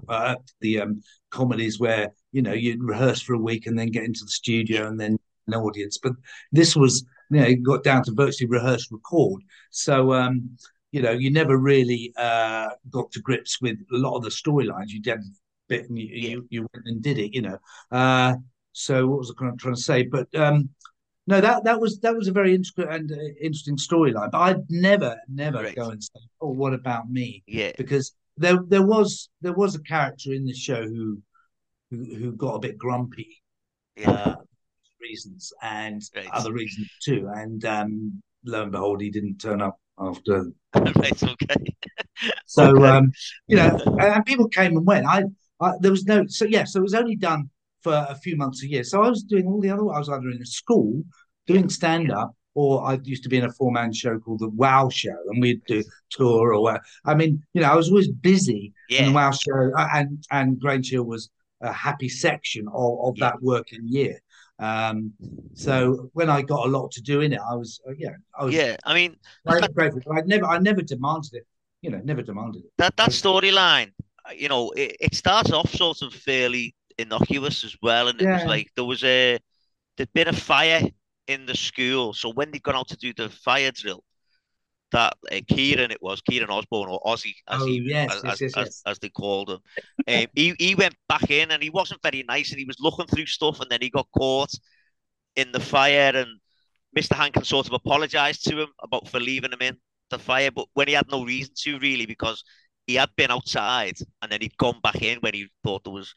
the comedies where you'd rehearse for a week and then get into the studio and then an audience. But this was it got down to virtually rehearse, record. So you never really got to grips with a lot of the storylines. You did a bit and you went and did it. So what was I trying to say? But no, that was a very intricate and interesting storyline. But I'd never go and say, "Oh, what about me?" Yeah, because there was a character in the show who got a bit grumpy, reasons and other reasons too. And lo and behold, he didn't turn up after. Okay. So and people came and went. There was no. So it was only done for a few months a year. So I was doing all the other, I was either in a school doing stand-up, or I used to be in a four-man show called the Wow Show, and we'd do tour or I was always busy in the Wow Show, and Grange Hill was a happy section of that working year. So when I got a lot to do in it, I was grateful. But I never demanded it. you know, never demanded it. That storyline, you know, it starts off sort of fairly innocuous as well, and it was like there'd been a fire in the school, so when they'd gone out to do the fire drill, that Kieran Osborne, or Ozzy, as they called him, he went back in and he wasn't very nice, and he was looking through stuff, and then he got caught in the fire, and Mr. Hankin sort of apologised to him for leaving him in the fire, but when he had no reason to, really, because he had been outside and then he'd gone back in when he thought there was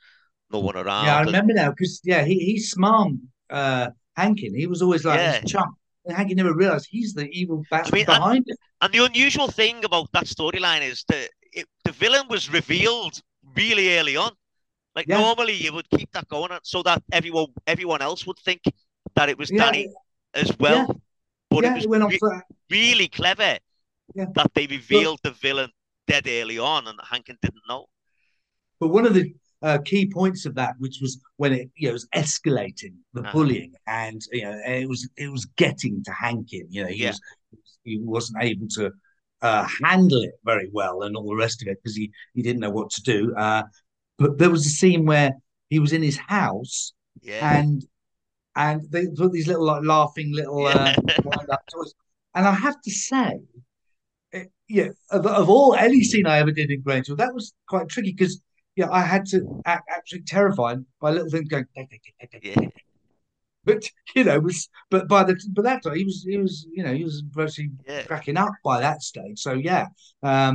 no one around. Yeah, I remember now, because he's smarm, Hankin. He was always like this chump. And Hankin never realised he's the evil bastard behind it. And the unusual thing about that storyline is that the villain was revealed really early on. Like, normally you would keep that going so that everyone else would think that it was Danny as well. Yeah. But it was really clever that they revealed the villain dead early on, and Hankin didn't know. But one of the key points of that, which was when it was escalating, the bullying, and it was getting to Hankin. He wasn't able to handle it very well, and all the rest of it, because he didn't know what to do. But there was a scene where he was in his house, and they put these little laughing little wind-up toys. And I have to say, of any scene I ever did in Grange Hill, that was quite tricky, because I had to act absolutely terrifying by little things going. But by that time he was virtually cracking up by that stage. So I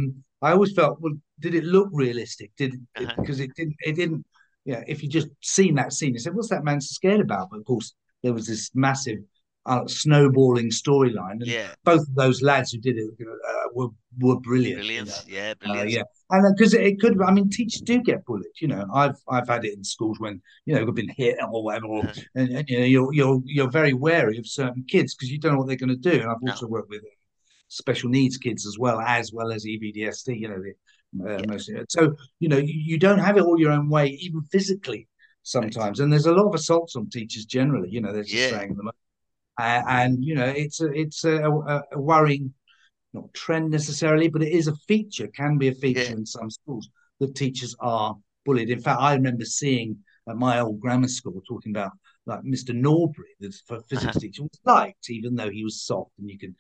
always felt, well, did it look realistic? Because it didn't. Yeah, if you just seen that scene, you said, "What's that man scared about?" But of course, there was this massive snowballing storyline. Both of those lads who did it were brilliant. Brilliant, And because it could, I mean, teachers do get bullied. I've had it in schools when we've been hit or whatever, and you're very wary of certain kids because you don't know what they're going to do. And I've also worked with special needs kids as well as EBDSD. Mostly. So you don't have it all your own way, even physically sometimes. And there's a lot of assaults on teachers generally. They're just saying them. And it's a worrying, not trend necessarily, but it is a feature. Can be a feature in some schools that teachers are bullied. In fact, I remember seeing at my old grammar school talking about like Mr. Norbury, the physics teacher, was liked, even though he was soft and you could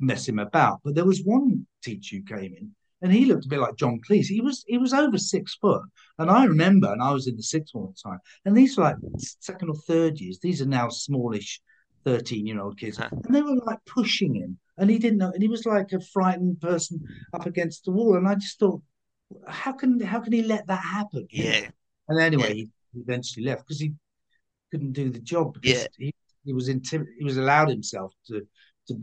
mess him about. But there was one teacher who came in, and he looked a bit like John Cleese. He was over 6 foot. And I remember, and I was in the sixth one at the time, and these were like second or third years. These are now smallish 13-year-old kids. And they were like pushing him. And he didn't know. And he was like a frightened person up against the wall. And I just thought, how can he let that happen? Yeah. And anyway, he eventually left because he couldn't do the job. He was allowed himself to,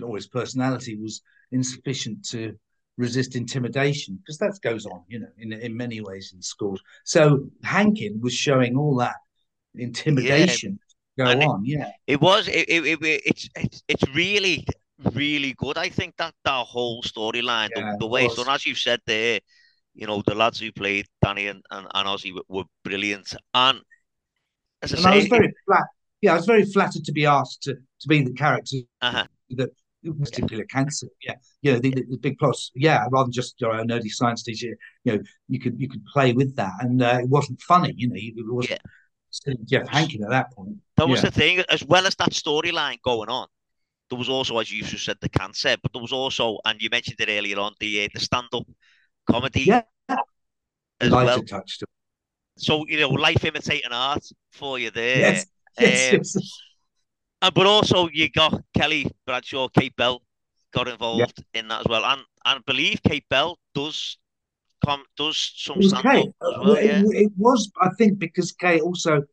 or his personality was insufficient to resist intimidation, because that goes on, in many ways in schools. So Hankin was showing all that intimidation go on. It's really, really good. I think that whole storyline, the way it's done, as you've said there, the lads who played Danny and Ozzy were brilliant. And as I say, I was very I was very flattered to be asked to be the character that particular cancer, the big plots, rather than just your own nerdy science teacher. You could play with that, and it wasn't funny, it wasn't Jeff Hankin at that point. That was the thing, as well as that storyline going on. There was also, as you said, the cancer, but there was also, and you mentioned it earlier on, the stand-up comedy, as well. So life imitating art for you there. Yes. But also you got Kelly Bradshaw, Kate Bell got involved in that as well, and I believe Kate Bell does some stand-up as well. It was, I think, because Kate also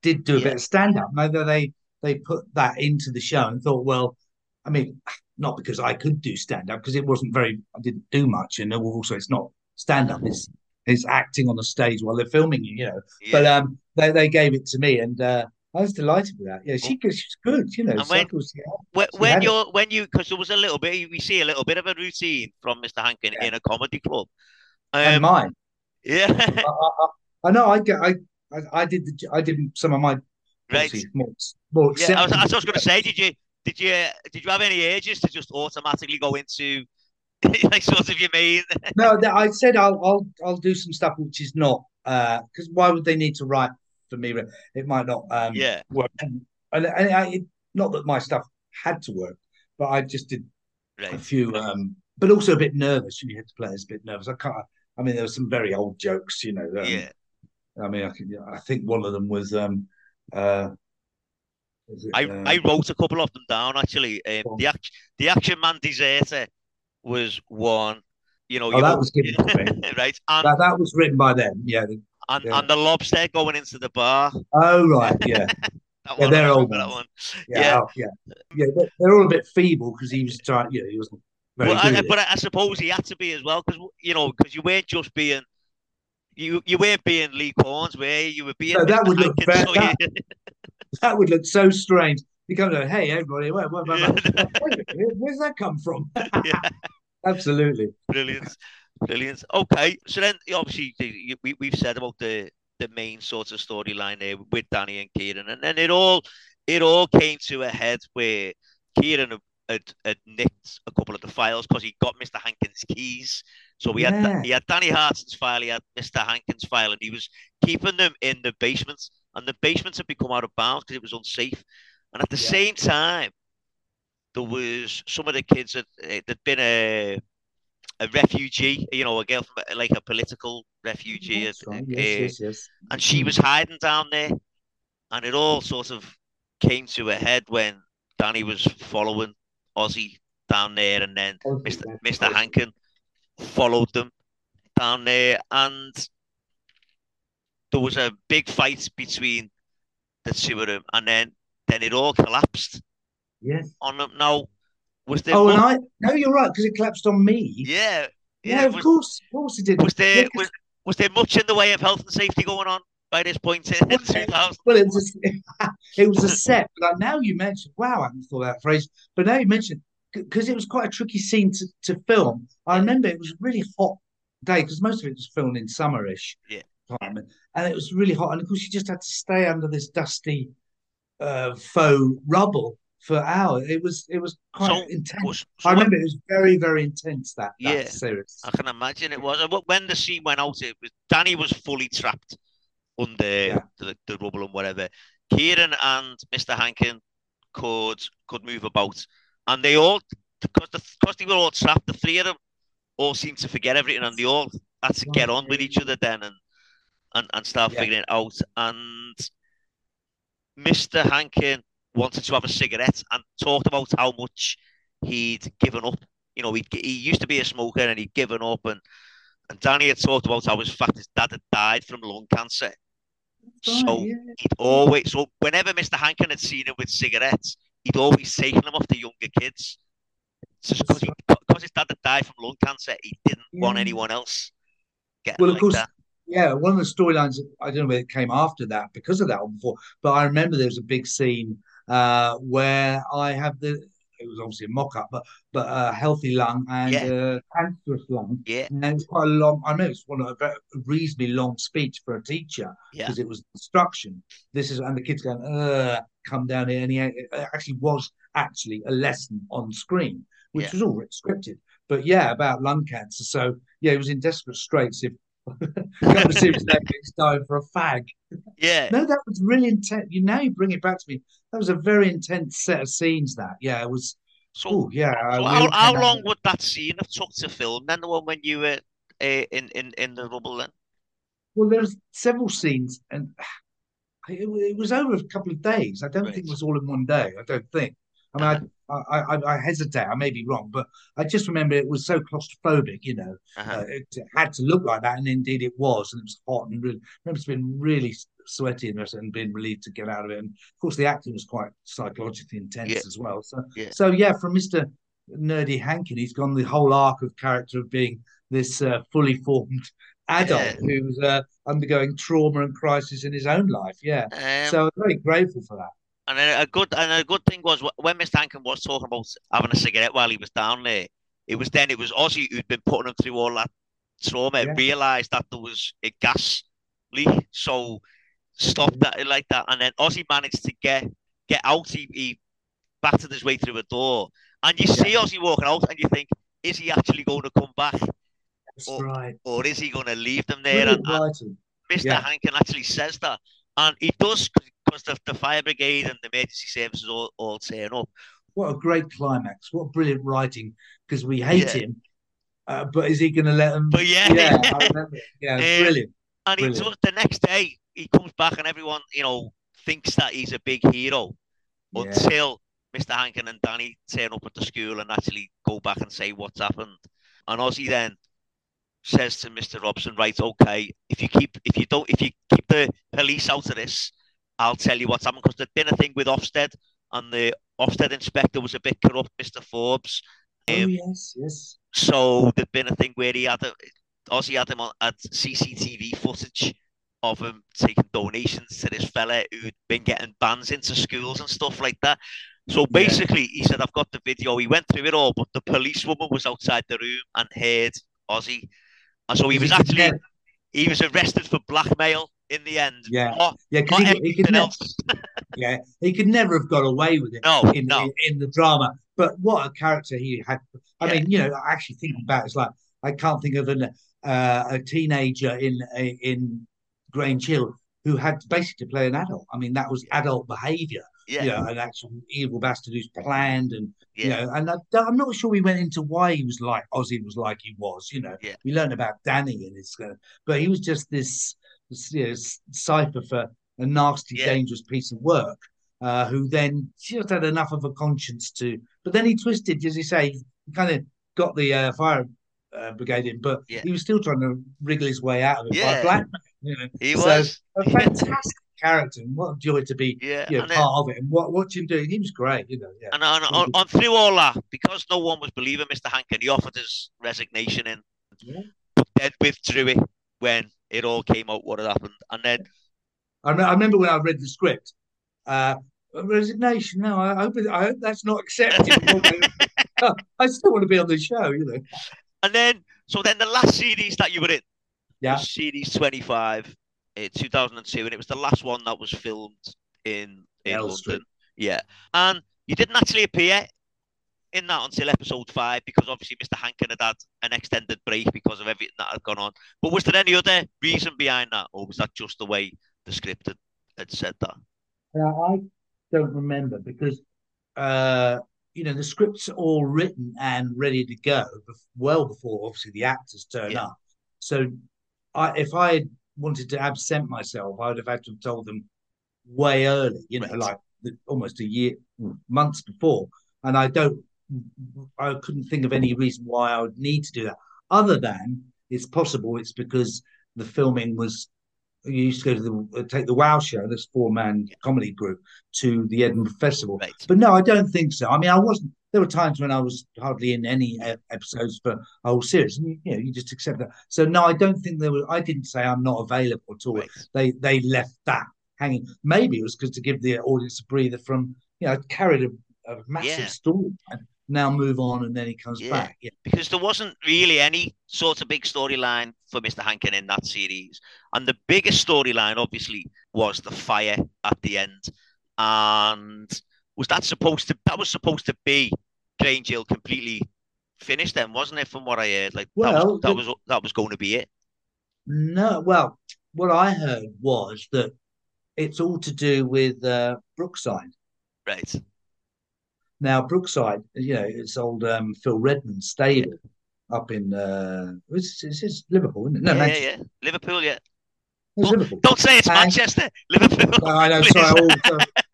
did do a bit of stand-up. Maybe they put that into the show and thought, well, I mean, not because I could do stand-up, because it wasn't very, I didn't do much, and also it's not stand-up, it's acting on the stage while they're filming you, But they gave it to me, and I was delighted with that. Yeah, she's good. And because there was a little bit, we see a little bit of a routine from Mr. Hankin in a comedy club. And mine. Yeah, I know. I did some of my more. Yeah, I was going to say, did you have any urges to just automatically go into like sort of your main. No, I said I'll do some stuff which is not because why would they need to write for me? It might not work. And not that my stuff had to work, but I just did a few. But also a bit nervous. You had to play as a bit nervous. I mean, there were some very old jokes, you know. I mean, I think one of them was. I wrote a couple of them down actually. The Action Man Deserter was one. You know, that was given to me. Right, and that was written by them. Yeah, and the lobster going into the bar. Oh right, yeah. They're old. That one. Yeah. They're all a bit feeble because he was trying. Yeah, he wasn't. But I suppose he had to be as well because because you weren't just being. You weren't being Lee Cornes, were you? You were being. No, that would look so strange. You come like, hey, everybody, where's that come from? Yeah. Absolutely. Brilliant. Okay, so then obviously we've said about the main sort of storyline there with Danny and Kieran, and then it all came to a head where Kieran had nicked a couple of the files because he got Mr. Hankins' keys. So he had Danny Hartson's file, he had Mr. Hankins' file, and he was keeping them in the basement. And the basement had become out of bounds because it was unsafe. And at the same time, there was some of the kids that'd been a refugee, you know, a girl from like a political refugee. Yes. And she was hiding down there. And it all sort of came to a head when Danny was following Ozzy down there, and then Mr. Hankin followed them down there, and there was a big fight between the two of them, and then it all collapsed. Yes. On them. Now, was there? Oh, no, you're right, because it collapsed on me. Yeah. Of course it did. Was there much in the way of health and safety going on by this point in 2000? Well, it was a set. Like now you mentioned, wow, I hadn't thought of that phrase, but now you mentioned because it was quite a tricky scene to film. I remember it was a really hot day because most of it was filmed in summerish. Yeah. Time, and it was really hot, and of course you just had to stay under this dusty faux rubble for hours. It was quite intense. I remember it was very, very intense. That series, I can imagine it was. When the scene went out, it was Danny was fully trapped under the rubble and whatever. Kieran and Mr. Hankin could move about, and they all because they were all trapped. The three of them all seemed to forget everything, and they all had to get on with each other then and start figuring it out. And Mr. Hankin wanted to have a cigarette and talked about how much he'd given up. You know, he used to be a smoker and he'd given up. And Danny had talked about how, in fact, his dad had died from lung cancer. So whenever Mr. Hankin had seen him with cigarettes, he'd always taken them off the younger kids. Because his dad had died from lung cancer, he didn't want anyone else getting that. Yeah, one of the storylines, I don't know whether it came after that because of that one before, but I remember there was a big scene where I have it was obviously a mock-up, but a healthy lung and a cancerous lung. Yeah. And it was quite a long, I remember it was a reasonably long speech for a teacher because it was instruction. And the kids going, come down here. And it actually was a lesson on screen, which was all scripted. But about lung cancer. So it was in desperate straits if, got the serious Netflix dying for a fag. Yeah. No, that was really intense. Now you bring it back to me. That was a very intense set of scenes. It was. So how long would that scene have took to film? Then the one when you were in the rubble. Then. Well, there was several scenes, and it was over a couple of days. I don't think it was all in one day. I don't think. I mean, I hesitate. I may be wrong, but I just remember it was so claustrophobic. You know, it had to look like that, and indeed it was. And it was hot, and really, I remember it's been really sweaty and being relieved to get out of it. And of course, the acting was quite psychologically intense as well. So from Mr. Nerdy Hankin, he's gone the whole arc of character of being this fully formed adult who's undergoing trauma and crisis in his own life. So I'm very grateful for that. And a good thing was when Mr. Hankin was talking about having a cigarette while he was down there, it was Ozzy who'd been putting him through all that trauma, realised that there was a gas leak, so stopped that like that. And then Ozzy managed to get out. He battered his way through a door. And you see Ozzy walking out and you think, is he actually going to come back? Or is he going to leave them there? Really, and Mr. Hankin actually says that. And he does, because the fire brigade and the emergency services all turn up. What a great climax. What brilliant writing, because we hate him. But is he going to let them? But I remember it. Brilliant. And he took, the next day, he comes back and everyone, you know, thinks that he's a big hero until Mr. Hankin and Danny turn up at the school and actually go back and say what's happened. And Ozzy then says to Mr. Robson, right, okay, if you keep the police out of this, I'll tell you what's happened, because there'd been a thing with Ofsted, and the Ofsted inspector was a bit corrupt, Mr. Forbes. So there'd been a thing where he had Ozzy had him on had CCTV footage of him taking donations to this fella who'd been getting bans into schools and stuff like that. So basically, he said, I've got the video. He went through it all, but the policewoman was outside the room and heard Ozzy. And so he was arrested for blackmail in the end. He could never have got away with it in the drama. But what a character he had. I mean, you know, actually thinking about it, it's like, I can't think of a teenager in Grange Hill who had basically to play an adult. I mean, that was adult behaviour. Yeah, you know, an actual evil bastard who's planned, and you know, and I'm not sure we went into why he was like Ozzy was like he was. You know, we learned about Danny and his, but he was just this cipher for a nasty, dangerous piece of work. Who then just had enough of a conscience to, but then he twisted, as you say, he kind of got the fire brigade in, but he was still trying to wriggle his way out of it by blackmail. You know, he was a fantastic character, and what a joy to be part of it, and watch him do. He was great, you know. Yeah. And on through all that, because no one was believing Mr. Hankin, he offered his resignation in, but then withdrew it when it all came out what had happened. And then I remember when I read the script, resignation. No, I hope that's not accepted. I still want to be on the show, you know. And then, the last series that you were in, was series 25. 2002, and it was the last one that was filmed in London. Yeah, and you didn't actually appear in that until episode 5, because obviously Mr. Hankin had an extended break because of everything that had gone on. But was there any other reason behind that, or was that just the way the script had said that? I don't remember, because you know, the scripts are all written and ready to go well before obviously the actors turn up. So if I wanted to absent myself, I would have had to have told them way early, you know, like almost months before. And I couldn't think of any reason why I would need to do that, other than it's possible it's because the filming was, you used to go to take the Wow Show, this 4-man comedy group, to the Edinburgh Festival. But no, I don't think so. I mean, I wasn't, there were times when I was hardly in any episodes for a whole series. And you know, you just accept that. So no, I don't think there was, I didn't say I'm not available at all. They left that hanging. Maybe it was because to give the audience a breather from, you know, I carried a massive story and now move on, and then he comes back. Yeah. Because there wasn't really any sort of big storyline for Mr. Hankin in that series. And the biggest storyline, obviously, was the fire at the end. And was supposed to be Grange Hill completely finished then, wasn't it, from what I heard? Like, well, that was going to be it. No, well, what I heard was that it's all to do with Brookside. Right. Now, Brookside, you know, it's old Phil Redmond's stable up in it's Liverpool, isn't it? No, Manchester. Liverpool, Liverpool. Don't say it's Manchester, Liverpool. No, I know, sorry.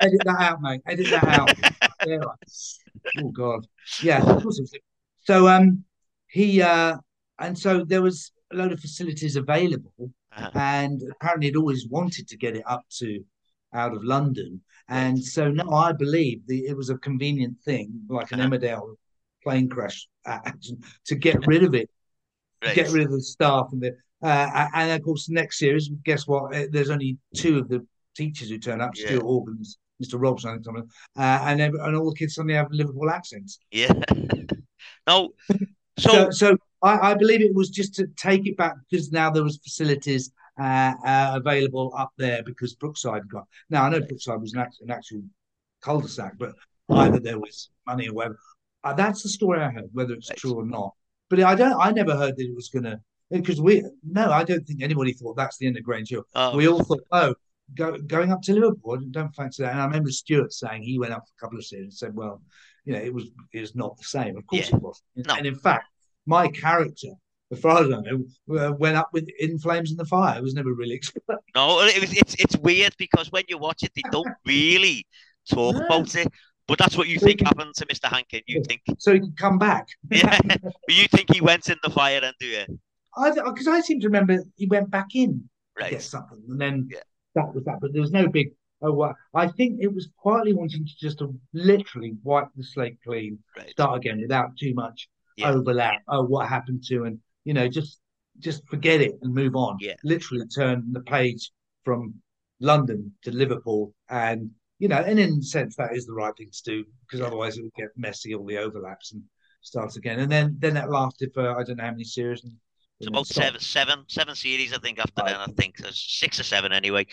Edit that out, mate. Edit that out. Oh, God. Yeah, of course it was. So and so there was a load of facilities available, and apparently he'd always wanted to get it up to out of London. And so, no, I believe it was a convenient thing, like an Emmerdale plane crash action, to get rid of it, get rid of the staff. And of course, the next series, guess what? There's only 2 of the teachers who turn up, Stuart Organs, Mr. Robson, and all the kids suddenly have Liverpool accents. Yeah. No. So I believe it was just to take it back, because now there was facilities available up there, because Brookside got. Now, I know Brookside was an actual cul-de-sac, but either there was money or whatever. That's the story I heard, whether it's true or not. But I never heard that it was going to, because I don't think anybody thought that's the end of Grange Hill. We all thought, going up to Liverpool, don't fancy that. And I remember Stuart saying he went up for a couple of series and said, well, it was not the same. Of course it was. No. And in fact, my character, as far as I know, went up with In Flames in the Fire. It was never really explained. No, it's weird because when you watch it, they don't really talk about it. But that's what you think happened to Mr. Hankin. You think so? He can come back. Yeah, but you think he went in the fire and do it? Because I seem to remember he went back in, right? To get something, and then that was that. But there was no big. I think it was quietly wanting to just literally wipe the slate clean, start again without too much overlap. What happened to, and just forget it and move on. Yeah, literally turn the page from London to Liverpool and. And in a sense, that is the right thing to do because otherwise it would get messy, all the overlaps, and starts again. And then that lasted for I don't know how many series. And, it's about seven series, I think. After then, I think so 6 or 7 anyway.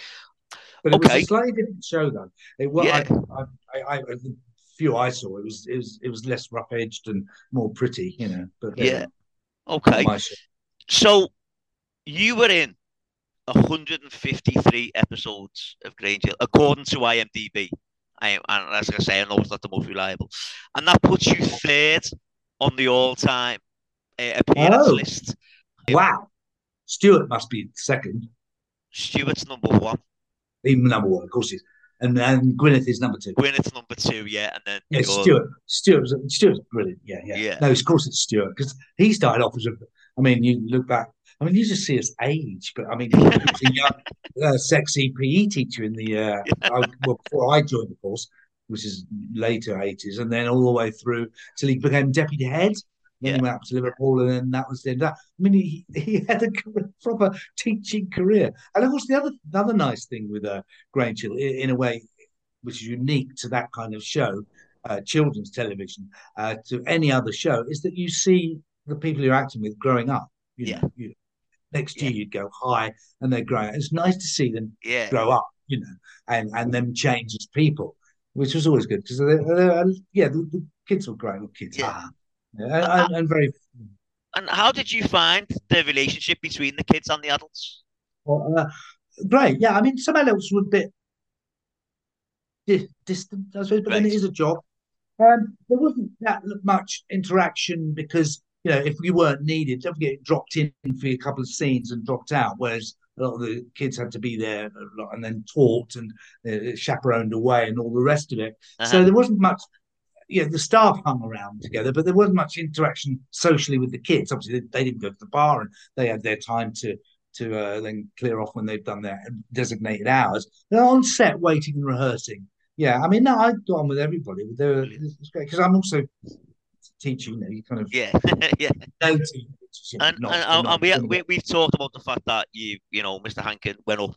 But it was a slightly different show, though. It was. Yeah. The few I saw, it was less rough edged and more pretty, But So you were in 153 episodes of Grange Hill, according to IMDb. And as I say, I know it's not the most reliable. And that puts you third on the all-time appearance list. Wow. Stuart must be second. Stuart's #1. He's #1, of course he is. And Gwyneth is #2. Gwyneth's #2, and then Stuart's brilliant, yeah. No, of course it's Stuart, because he started off as you look back, you just see his age, but he was a young, sexy PE teacher in the before I joined the course, which is later 80s, and then all the way through till he became deputy head. Then he went up to Liverpool, and then that was the end of that. He had a proper teaching career, and of course the other nice thing with Grange Hill, in a way, which is unique to that kind of show, children's television, to any other show, is that you see the people you're acting with growing up. Next year you'd go high, and they grow. It's nice to see them grow up, and them change as people, which was always good because the kids were growing up, And how did you find the relationship between the kids and the adults? Well, great, yeah. Some adults were a bit distant, I suppose, but then it is a job. There wasn't that much interaction because. If you weren't needed, don't forget, dropped in for a couple of scenes and dropped out, whereas a lot of the kids had to be there a lot and then taught and chaperoned away and all the rest of it. So there wasn't much, the staff hung around together, but there wasn't much interaction socially with the kids. Obviously, they didn't go to the bar and they had their time to then clear off when they've done their designated hours. They're on set waiting and rehearsing. I got on with everybody. It's great because I'm also... teaching we've talked about the fact that Mr. Hankin went up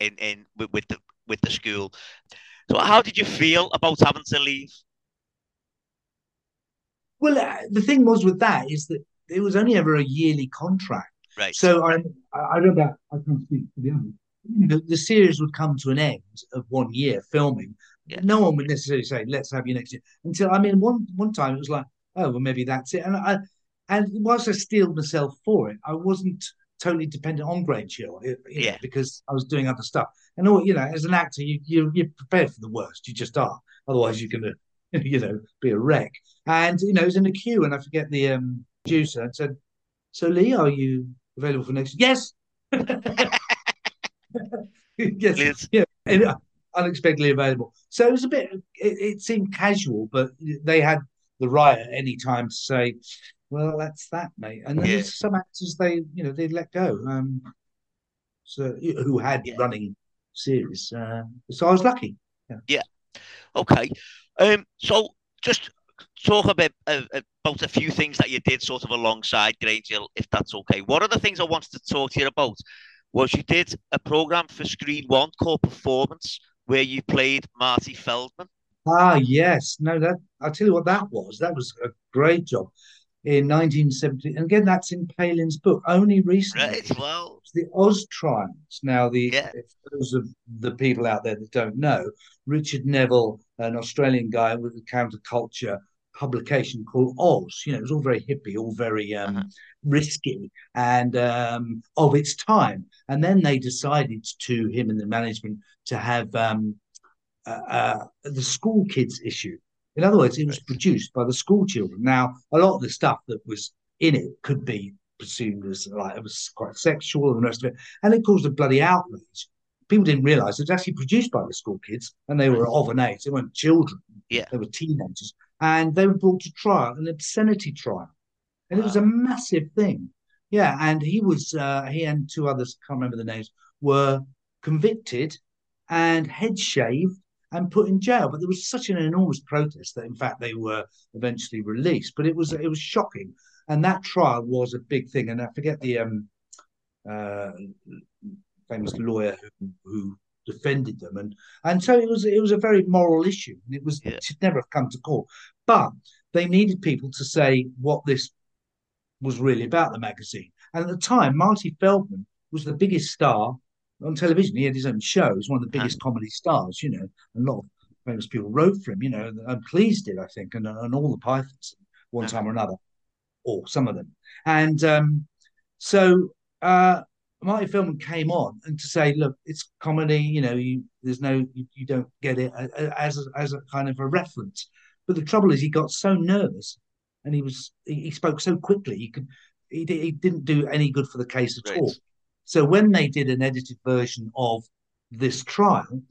in with the school. So how did you feel about having to leave? Well, the thing was with that is that it was only ever a yearly contract, right? So I remember I can't speak for the others. The series would come to an end of 1 year filming. No one would necessarily say, "Let's have you next year." Until one time it was like, "Oh, well, maybe that's it." And whilst I steeled myself for it, I wasn't totally dependent on Grange Hill, because I was doing other stuff. And all as an actor, you're prepared for the worst. You just are. Otherwise, you're going to be a wreck. And it was in a queue, and I forget the producer and said, "So, Lee, are you available for next year?" Yes. Yes. Yeah. And, unexpectedly available. So it was a bit, it seemed casual, but they had the right at any time to say, well, that's that, mate. And then there's some actors they let go, so who had running series. So I was lucky. So just talk a bit about a few things that you did sort of alongside Grange Hill, if that's okay. One of the things I wanted to talk to you about was you did a programme for Screen One called Performance, where you played Marty Feldman. Ah, yes. No, I'll tell you what that was. That was a great job in 1970. And again, that's in Palin's book, only recently. Right, well. It's the Oz trials. Now, for those of the people out there that don't know, Richard Neville, an Australian guy with the counterculture, publication called Oz. You know, it was all very hippie, all very risky and of its time. And then they decided to, him and the management, to have the school kids issue. In other words, it was produced by the school children. Now, a lot of the stuff that was in it could be presumed as, like, it was quite sexual and the rest of it. And it caused a bloody outrage. People didn't realise it was actually produced by the school kids, and they were of an age. They weren't children. Yeah. They were teenagers. And they were brought to trial, an obscenity trial. And it was a massive thing. Yeah, and he was, he and two others, I can't remember the names, were convicted and head shaved and put in jail. But there was such an enormous protest that, in fact, they were eventually released. But it was shocking. And that trial was a big thing. And I forget the famous lawyer who defended them, and so it was a very moral issue, and it was it should never have come to court. But they needed people to say what this was really about, the magazine. And at the time, Marty Feldman was the biggest star on television. He had his own show. He was one of the biggest comedy stars. You know, a lot of famous people wrote for him. You know, and Cleese did, I think, and all the Pythons one time or another, or some of them. And Marty Feldman came on and to say, look, it's comedy, you know, you don't get it as a kind of a reference. But the trouble is, he got so nervous, and he spoke so quickly, he didn't do any good for the case at all. So when they did an edited version of this trial,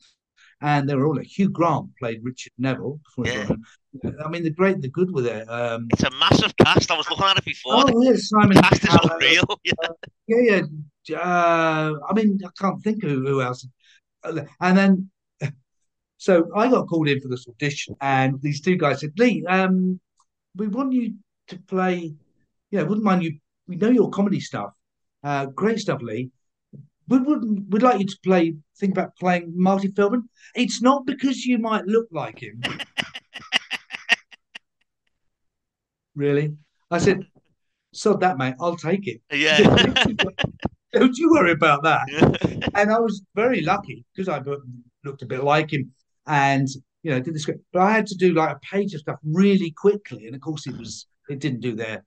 and they were all like, Hugh Grant played Richard Neville. I mean, the good were there. It's a massive cast. I was looking at it before. Oh, yeah, Simon. The cast is unreal. I mean, I can't think of who else. And then, so I got called in for this audition, and these two guys said, Lee, we want you to play, wouldn't mind you, we know your comedy stuff. Great stuff, Lee. We'd like you to think about playing Marty Feldman. It's not because you might look like him. Really? I said, sod that, mate. I'll take it. Don't you worry about that. And I was very lucky because I looked a bit like him and, did the script. But I had to do like a page of stuff really quickly. And of course it didn't do their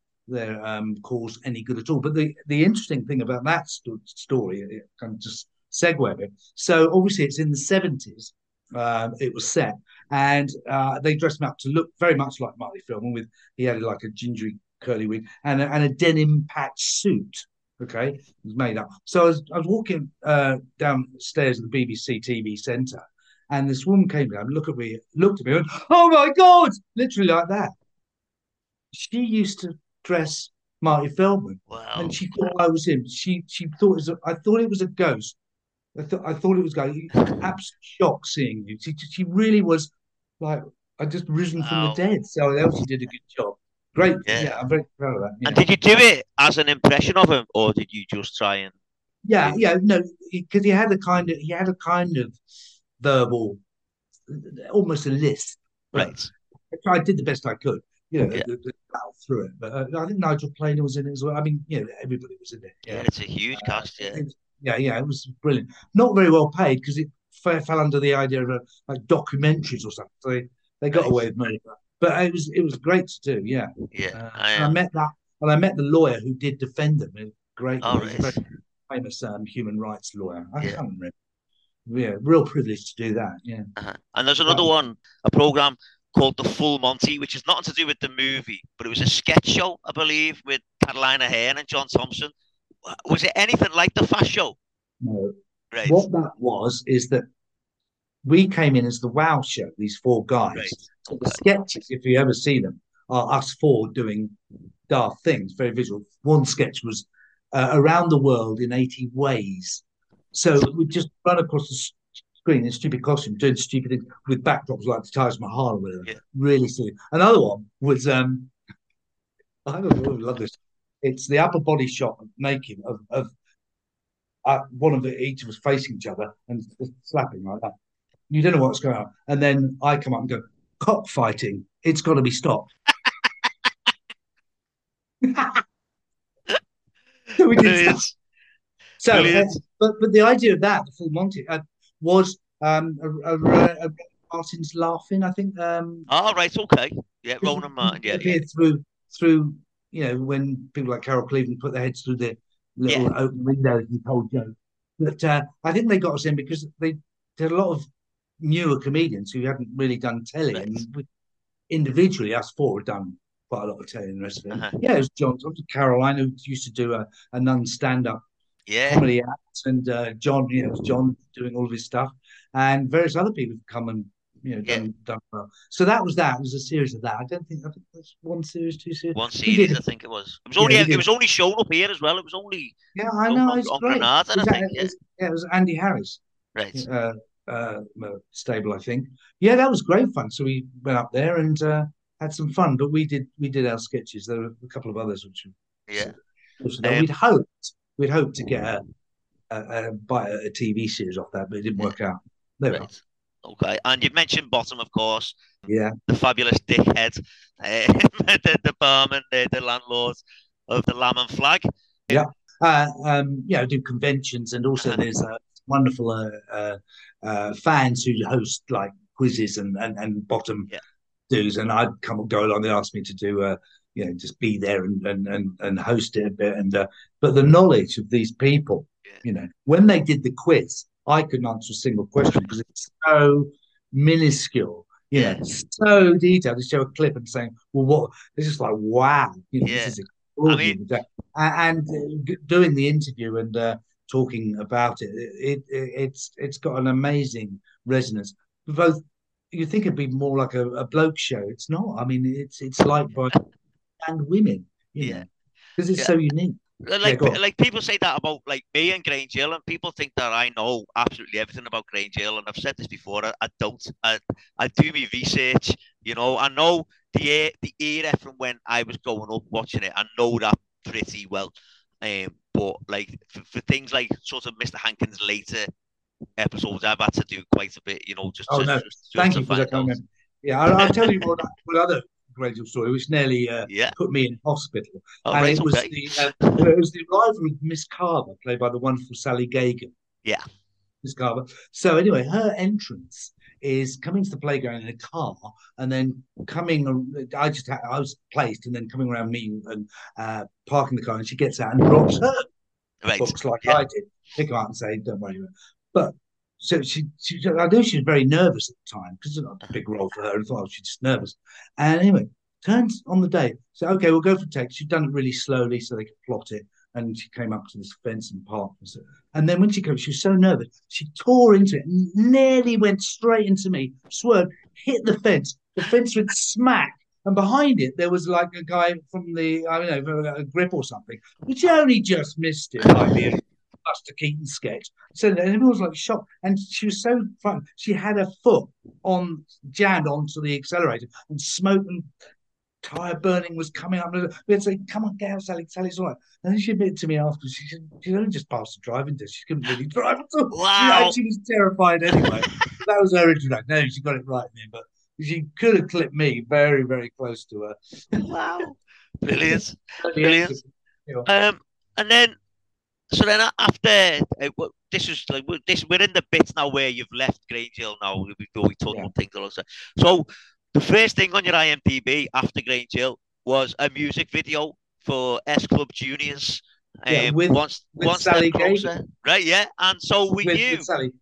cause any good at all. But the interesting thing about that story, I'm just segueing. So obviously it's in the 70s. It was set, and they dressed him up to look very much like Marty Feldman. He had like a gingery curly wig and a denim patch suit. Okay, it was made up. So I was walking downstairs at the BBC TV Centre, and this woman came down, looked at me, and went, "Oh my God!" Literally like that. She used to dress Marty Feldman. Wow. And she thought I was him. She thought I thought it was a ghost. I thought it was going. Absolute shock seeing you. She really was like, I just risen from the dead. So Elsie did a good job. Great. Yeah, I'm very proud of that. And did you do it as an impression of him, or did you just try and? No, because he had a kind of verbal, almost a lisp. Right. I did the best I could. Through it. But I think Nigel Planer was in it as well. I mean, everybody was in it. Yeah, it's a huge cast. It was brilliant. Not very well paid because it fell under the idea of like documentaries or something. So they got away with money, but it was great to do. Yeah, yeah. I met the lawyer who did defend them. Famous human rights lawyer. I can't remember. Yeah, real privilege to do that. Yeah. And there's another one, a program called The Full Monty, which is nothing to do with the movie, but it was a sketch show, I believe, with Carolina Hearn and John Thompson. Was it anything like the Fast Show? No. Right. What that was is that we came in as the Wow Show, these four guys. Right. So the sketches, if you ever see them, are us four doing daft things, very visual. One sketch was around the world in 80 ways. So we just run across the screen in stupid costume, doing stupid things with backdrops like the Taj Mahal or whatever. Yeah. Really silly. Another one was, I don't know, I love this. It's the upper body shot naked of one of each of us facing each other and slapping like that. You don't know what's going on. And then I come up and go, cockfighting, it's got to be stopped. So we did that. So, but the idea of that, the Full Monty, was a Martin's Laughing, I think. Right, okay. Yeah, Ronan Martin, yeah. Through, you know, when people like Carol Cleveland put their heads through the little open windows and told jokes. But I think they got us in because they did a lot of newer comedians who hadn't really done telly. Right. And we, individually, us four had done quite a lot of telly and the rest of it. Yeah, it was John, Caroline, who used to do a non-stand-up comedy act, and John, you know, it was John doing all of his stuff, and various other people have come and, you know, done well. So that was a series of that. I think that's one series, two series. One series, I think it was. It was only it was only shown up here as well. It was only on Granada, I think. It was Andy Harris, right? Stable, I think. Yeah, that was great fun. So we went up there and had some fun. But we did our sketches. There were a couple of others which we'd hoped to get a TV series off that, but it didn't work out. There we are. Okay, and you've mentioned Bottom, of course. Yeah. The fabulous dickhead, the barman, the landlord of the Lamb and Flag. Yeah. Yeah, do conventions, and also there's wonderful fans who host like quizzes and Bottom do's, and I'd come and go along. They asked me to do you know, just be there and host it a bit, and but the knowledge of these people, you know, when they did the quiz, I couldn't answer a single question because it's so minuscule, you know, so detailed. They show a clip and saying, "Well, what?" It's just like, "Wow, you know, this is extraordinary." I mean, and doing the interview and talking about it, it's got an amazing resonance. Both, you think it'd be more like a bloke show. It's not. I mean, it's liked by and women, you know, because it's so unique. Like people say that about like me and Grange Hill, and people think that I know absolutely everything about Grange Hill, and I've said this before, I don't. I do my research, you know. I know the era from when I was growing up watching it. I know that pretty well, but like for things like sort of Mr. Hankins later episodes, I've had to do quite a bit, you know. Thank you for that comment. Yeah, I'll tell you what other Grange Hill story, which nearly put me in hospital. And right, it was the rivalry of Miss Carver, played by the wonderful Sally Gagan. Yeah. Miss Carver. So anyway, her entrance is coming to the playground in a car, and then I was placed, and then coming around me and parking the car, and she gets out and drops her books like I did. Pick them up and say, "Don't worry about it." But so she, I know she was very nervous at the time because it's not a big role for her. I thought she's just nervous. And anyway, turns on the day. So, okay, we'll go for text. She'd done it really slowly so they could plot it. And she came up to this fence and parked. And then when she came, she was so nervous. She tore into it and nearly went straight into me, swerved, hit the fence. The fence went smack. And behind it, there was like a guy from the, I don't know, a grip or something, which only just missed it. Like the Buster Keaton sketch. So everyone was like shocked, and she was so frightened. She had her foot jammed onto the accelerator, and smoke and tire burning was coming up. We'd say, "Come on, get out, Sally. Sally's all right." And then she admitted to me afterwards, she said she only just passed the driving test. She couldn't really drive at all. Wow. You know, she was terrified anyway. That was her introduction. No, she got it right then, but she could have clipped me very, very close to her. Wow. Brilliant. Brilliant. And then. So then after this is like this, we're in the bit now where you've left Grange Hill now. We talked about things alongside. So the first thing on your IMDb after Grange Hill was a music video for S Club Juniors. With Sally Gagan, right? Yeah, and so we knew. With Sally.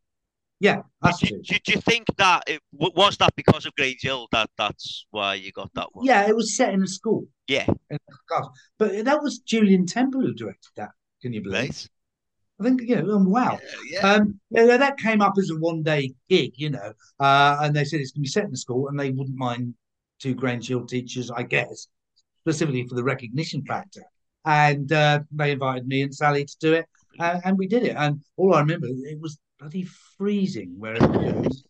Yeah, do you think that it was that because of Grange Hill that's why you got that one? Yeah, it was set in a school. Yeah, but that was Julian Temple who directed that. Can you believe? Right. I think, you know, wow. Yeah, yeah. That came up as a one-day gig, you know, and they said it's going to be set in a school, and they wouldn't mind two Grange Hill teachers, I guess, specifically for the recognition factor. And they invited me and Sally to do it, and we did it. And all I remember, it was bloody freezing, where it was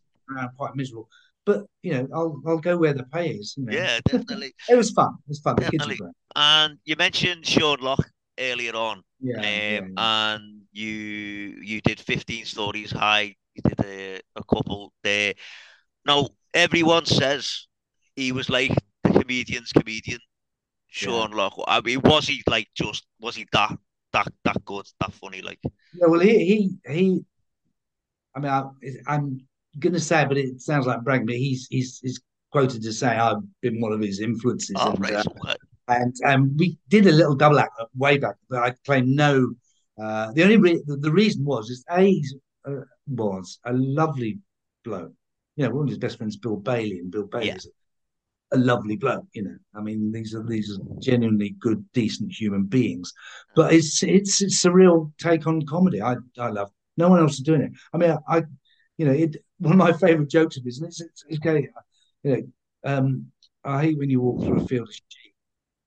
quite miserable. But, you know, I'll go where the pay is. You know? Yeah, definitely. It was fun. It was fun. The kids were great. And you mentioned Sean Loch earlier on. Yeah, and you did 15 stories high. You did a couple there. Now everyone says he was like the comedian's comedian, Sean Loch. I mean, was he that good, that funny? Like, yeah. Well, he I mean, I'm going to say it, but it sounds like bragging, but he's quoted to say I've been one of his influences. Oh, and we did a little double act way back, but I claim no. The reason was A's was a lovely bloke. You know, one of his best friends, Bill Bailey, and Bill Bailey is a lovely bloke. You know, I mean, these are genuinely good, decent human beings. But it's a real take on comedy. I love. No one else is doing it. I mean, one of my favourite jokes of his, and it's okay. You know, I hate when you walk through a field of sheep,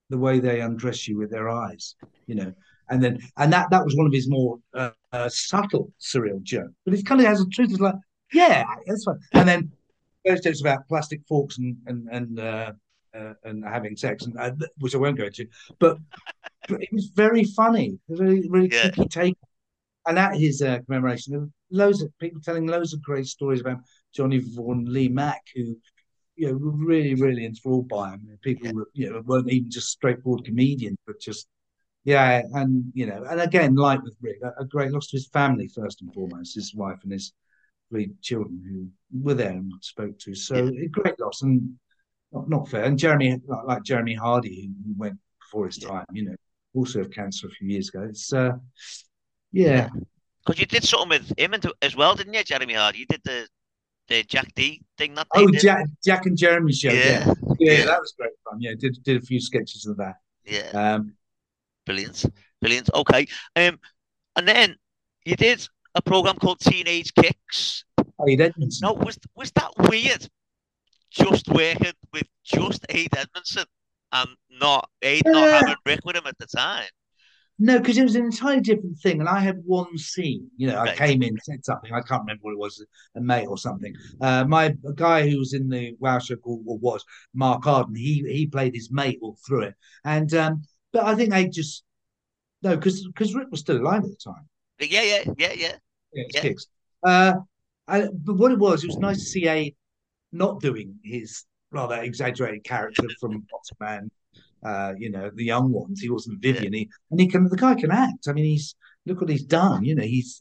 the way they undress you with their eyes, you know, and that was one of his more subtle surreal jokes, but it kind of has a truth. It's like, yeah, that's fine. And then those jokes about plastic forks and having sex, and which I won't go into, but it was very funny. It was a really, really tricky take. And at his commemoration, there were loads of people telling loads of great stories about Johnny Vaughan, Lee Mack, who, you know, were really, really enthralled by him. People were, you know, weren't even just straightforward comedians, but just, yeah. And, you know, and again, like with Rik, a great loss to his family, first and foremost, his wife and his three children who were there and spoke to. So a great loss and not fair. And Jeremy, like Jeremy Hardy, who went before his time, you know, also of cancer a few years ago. It's, yeah, because you did something with him as well, didn't you, Jeremy Hardy? You did the Jack D thing that day. Oh, Jack and Jeremy show. Yeah, that was great fun. Yeah, did a few sketches of that. Yeah, brilliant. Okay, and then you did a program called Teenage Kicks. Oh, Ade Edmondson. No, was that weird? Just working with just Ade Edmondson and not Ade not having Rik with him at the time. No, because it was an entirely different thing, and I had one scene. You know, I came in, said something. I can't remember what it was, a mate or something. A guy who was in the Wow show called, or was, Mark Arden. He played his mate all through it, and but I think they just because Rik was still alive at the time. Kicks. But what it was nice to see Ade not doing his rather exaggerated character from Bottom Man. You know, the Young Ones. He wasn't Vivian. The guy can act. I mean, look what he's done. You know, he's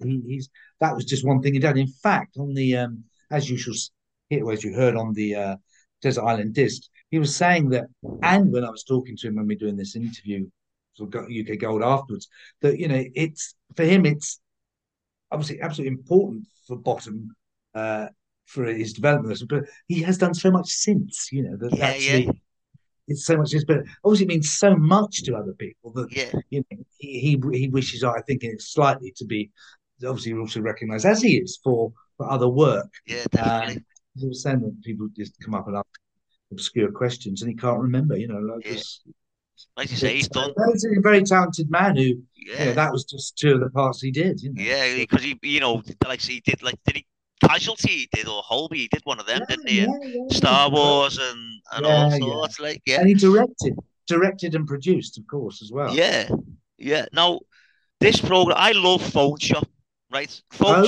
that was just one thing he did. In fact, on the as you heard on the Desert Island Disc, he was saying that. And when I was talking to him when we were doing this interview for UK Gold afterwards, that you know, it's for him, it's obviously absolutely important for Bottom for his development. But he has done so much since. You know, that it's so much, but obviously it means so much to other people that you know, he wishes, I think, it's slightly to be obviously also recognised as he is for other work. Yeah, definitely. He was saying that people just come up and ask obscure questions and he can't remember. You know, like you say, he's done. He's a very talented man who. You know, that was just two of the parts he did. You know? Yeah, because he, you know, like he did, like did he. Casualty he did, or Holby, he did one of them, didn't he? Star Wars and all sorts, like and he directed and produced, of course, as well. Yeah. Now, this program, I love Phone Shop, right? Phone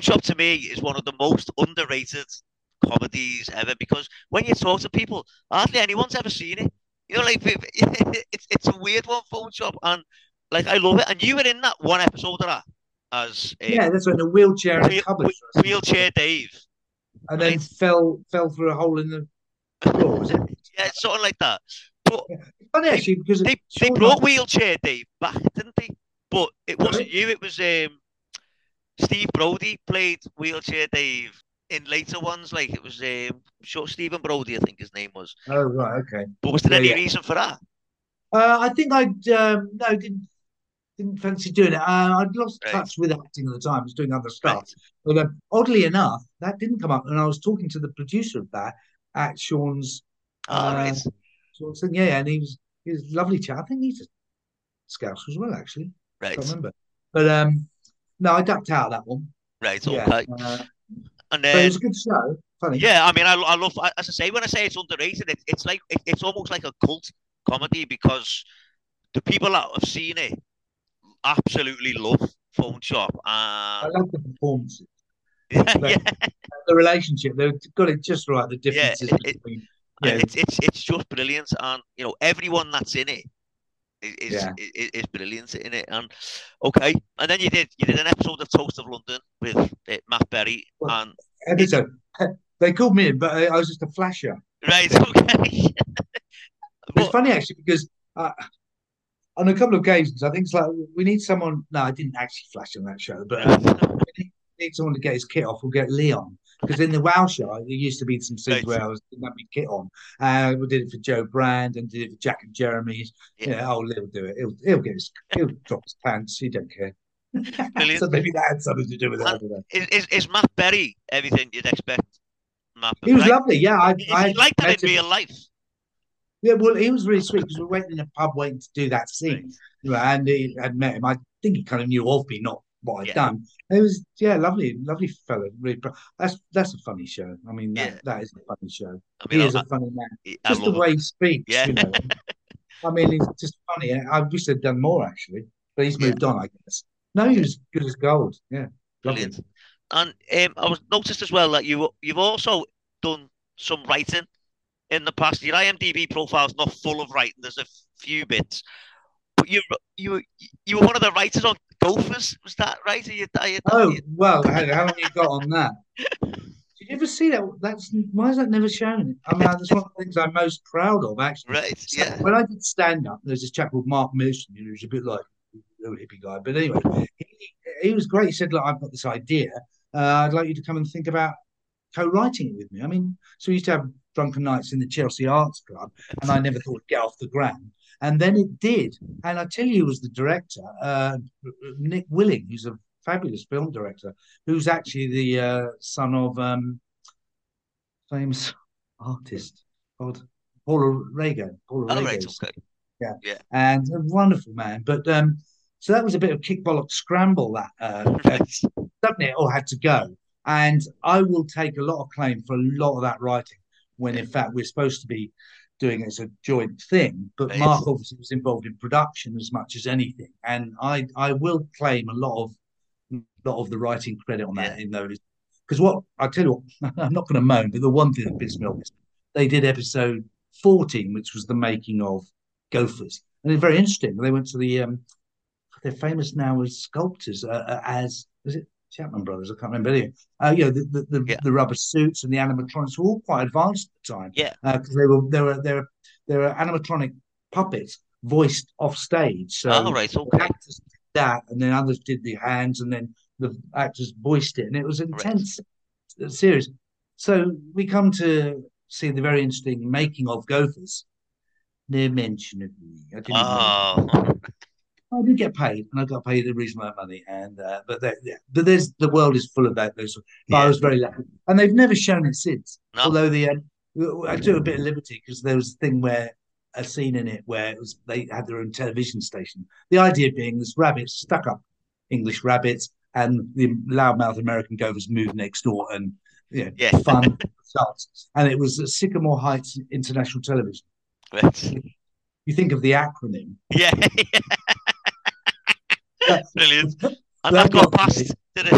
Shop to me is one of the most underrated comedies ever because when you talk to people, hardly anyone's ever seen it. You know, like it's a weird one, Phone Shop, and like I love it. And you were in that one episode of that. As that's when the wheelchair in the cupboard. Wheelchair Dave, and then fell through a hole in the floor. Was it? Yeah, something like that. But it's funny actually because they brought Wheelchair Dave back, didn't they? But it wasn't you. It was Steve Brody played Wheelchair Dave in later ones. Like it was Stephen Brody, I think his name was. Oh right, okay. But was there any reason for that? I think I didn't fancy doing it. I'd lost touch with acting at the time. I was doing other stuff. But oddly enough, that didn't come up. And I was talking to the producer of that at Sean's. Sean's thing. Yeah, and he was a lovely chap. I think he's a Scouse as well, actually. Right. I can't remember. But no, I ducked out of that one. Right. Okay. Yeah. And then, but it was a good show. Funny. Yeah, I mean, I love. As I say, when I say it's underrated, it's like it's almost like a cult comedy because the people that have seen it. Absolutely love Phone Shop. I love the performances. The relationship. They've got it just right. The differences between. It's just brilliant, and you know everyone that's in it is brilliant in it. And and then you did an episode of Toast of London with Matt Berry, and editor. They called me in, but I was just a flasher. Right, okay. It's funny, actually, because on a couple of occasions, I think it's like, we need someone... No, I didn't actually flash on that show, but we need someone to get his kit off. We'll get Leon. Because in the WoW show, there used to be some scenes where I didn't have my kit on. We did it for Joe Brand and did it for Jack and Jeremy's. Yeah, oh, Leon will do it. He'll drop his pants. He don't care. So maybe that had something to do with it. Is Matt Berry everything you'd expect? He was lovely, yeah. I like that in real life. Yeah, well, he was really sweet because we went in a pub waiting to do that scene, and he had met him. I think he kind of knew of me, not what I'd done. It was, lovely fellow. Really, that's a funny show. I mean, that is a funny show. I mean, he is a funny man. Just the way he speaks, you know. I mean, he's just funny. I wish they'd done more, actually, but he's moved on, I guess. No, he was good as gold. Yeah, brilliant. And I was noticed as well that you've also done some writing in the past. Your IMDb profile is not full of writing. There's a few bits, but you were one of the writers on Gophers. Was that right? Well, how long you got on that? Did you ever see that? Why is that never shown? I mean, that's one of the things I'm most proud of, actually. Right. So, yeah. When I did stand up, there's this chap called Mark Milson, who was a bit like a hippie guy, but anyway, he was great. He said, "Look, I've got this idea. I'd like you to come and think about co-writing it with me." I mean, so we used to have drunken nights in the Chelsea Arts Club, and I never thought it'd get off the ground. And then it did. And I tell you, it was the director, Nick Willing, who's a fabulous film director, who's actually the son of famous artist called Paula Rego. Okay. Yeah, and a wonderful man. But so that was a bit of kick bollock scramble. That suddenly it all had to go. And I will take a lot of claim for a lot of that writing when, in fact, we're supposed to be doing it as a joint thing. But Mark obviously was involved in production as much as anything. And I will claim a lot of the writing credit on that in those. Because I tell you what, I'm not going to moan, but the one thing that pissed me off is they did episode 14, which was the making of Gophers. And it's very interesting. They went to the, they're famous now as sculptors, was it Chapman Brothers? I can't remember. Anyway, the rubber suits and the animatronics were all quite advanced at the time. Yeah, because they were animatronic puppets voiced off stage. So actors did that, and then others did the hands, and then the actors voiced it, and it was intense series. So we come to see the very interesting making of Gophers. No mention of me. I did get paid, and I got paid a reasonable amount of money. And but there's the world is full of that. But I was very lucky, and they've never shown it since. No. Although I took a bit of liberty because there was a thing where a scene in it where they had their own television station. The idea being this rabbit stuck up English rabbits, and the loudmouth American Govers moved next door, and fun starts. And it was Sycamore Heights International Television. You think of the acronym, brilliant. And that got passed. No,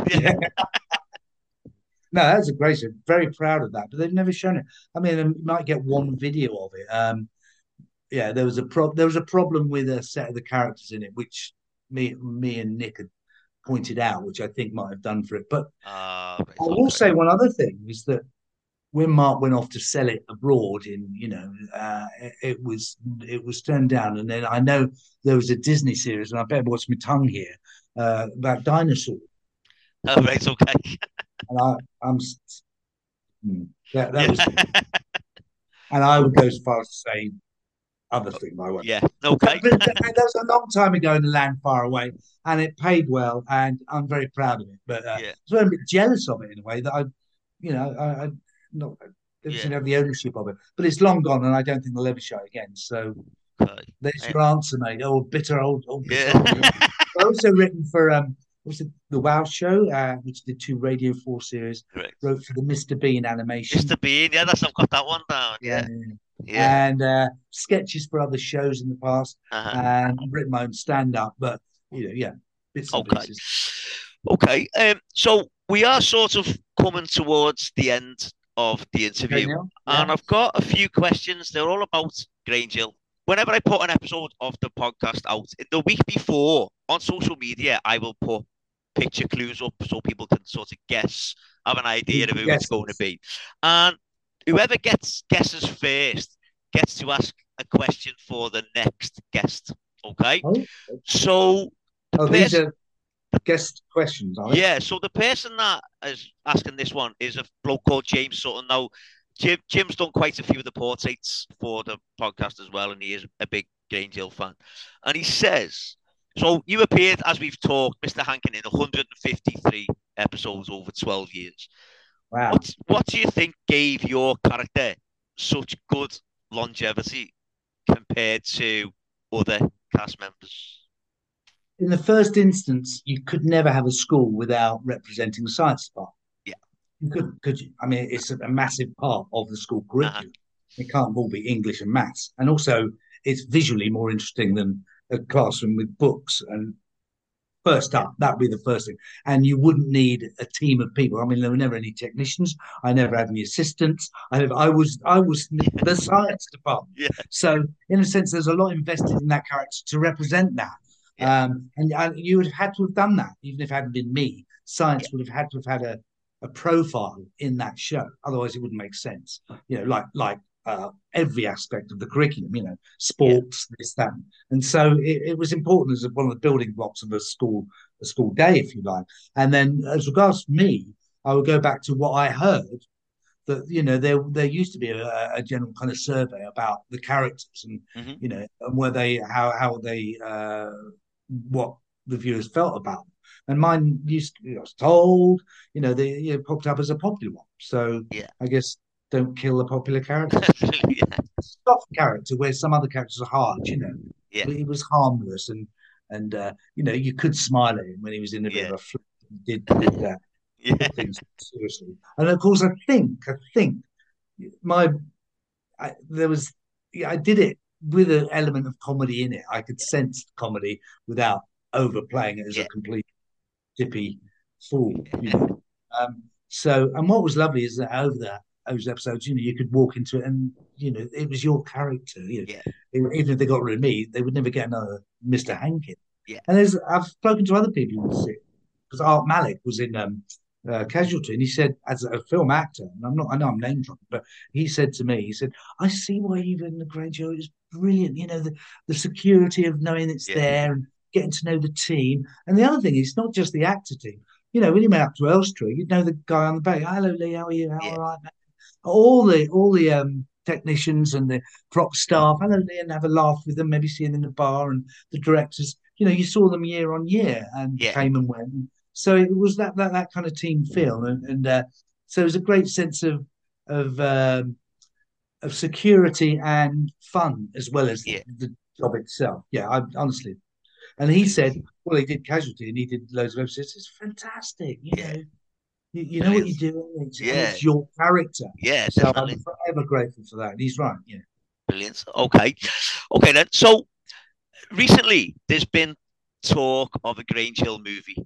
that's a great show. Very proud of that, but they've never shown it. I mean, you might get one video of it. There was a problem with a set of the characters in it, which me and Nick had pointed out, which I think might have done for it. But I will say one other thing is that when Mark went off to sell it abroad, it was turned down. And then I know there was a Disney series, and I better watch my tongue here, about dinosaurs. Oh, that's okay. And and I would go as far as to say other thing. I won't. Yeah, okay. But that was a long time ago in the land far away, and it paid well, and I'm very proud of it. But I was a bit jealous of it in a way that I didn't have the ownership of it, but it's long gone, and I don't think they'll ever show it again. So there's your answer, mate. Oh, bitter old. I've also written for the WoW show, which did 2 Radio 4 series. Correct. Wrote for the Mr. Bean animation. Mr. Bean, I've got that one down. Yeah. And sketches for other shows in the past, and I've written my own stand-up, but bits and pieces. Okay, so we are sort of coming towards the end of the interview, and I've got a few questions. They're all about Grange Hill. Whenever I put an episode of the podcast out, the week before on social media, I will put picture clues up so people can sort of guess, have an idea of who it's going to be. And whoever guesses first gets to ask a question for the next guest. Okay? Oh, so the these are guest questions, are they? Yeah, so the person that is asking this one is a bloke called James Sutton. Now, Jim's done quite a few of the portraits for the podcast as well, and he is a big Grange Hill fan. And he says, so you appeared, as we've talked, Mr. Hankin, in 153 episodes over 12 years. Wow. What do you think gave your character such good longevity compared to other cast members? In the first instance, you could never have a school without representing the science department. Yeah. You could you? I mean, it's a massive part of the school curriculum. It can't all be English and maths. And also, it's visually more interesting than a classroom with books. And first up, that would be the first thing. And you wouldn't need a team of people. I mean, there were never any technicians. I never had any assistants. I was the science department. Yeah. So, in a sense, there's a lot invested in that character to represent that. Yeah. And you would have had to have done that, even if it hadn't been me. Science would have had to have had a profile in that show. Otherwise, it wouldn't make sense. You know, like every aspect of the curriculum, you know, sports, this, that. And so it was important as one of the building blocks of a school day, if you like. And then as regards to me, I would go back to what I heard, that, you know, there used to be a general kind of survey about the characters and, you know, and were they, how they, what the viewers felt about them. And mine used to, I was told, you know, they popped up as a popular one. So I guess don't kill a popular character. Soft character where some other characters are hard, you know. Yeah. He was harmless and you know, you could smile at him when he was in a bit of a flip and did that. Things seriously. And of course, I did it with an element of comedy in it. I could sense comedy without overplaying it as a complete dippy fool. You know? And what was lovely is that over those episodes, you know, you could walk into it and, you know, it was your character. You know? Even if they got rid of me, they would never get another Mr. Hankin. Yeah. And I've spoken to other people who sit, because Art Malik was in Casualty, and he said, as a film actor, and I know I'm name dropping, but he said to me, he said, I see why even the Grange Hill is brilliant, you know, the security of knowing it's there and getting to know the team. And the other thing is, not just the actor team. You know, when you went up to Elstree, you'd know the guy on the back. Hello, Lee, how are you? How all right, man? All the technicians and the prop staff, hello, Lee, and have a laugh with them, maybe see them in the bar, and the directors. You know, you saw them year on year and came and went. So it was that kind of team feel, and so it was a great sense of security and fun as well as the job itself. Yeah, I honestly. And he said, well, he did Casualty and he did loads of episodes. It's fantastic, you know. You know what you do. It's your character. Yeah, so I'm forever grateful for that. And he's right. Yeah, brilliant. Okay then. So recently, there's been talk of a Grange Hill movie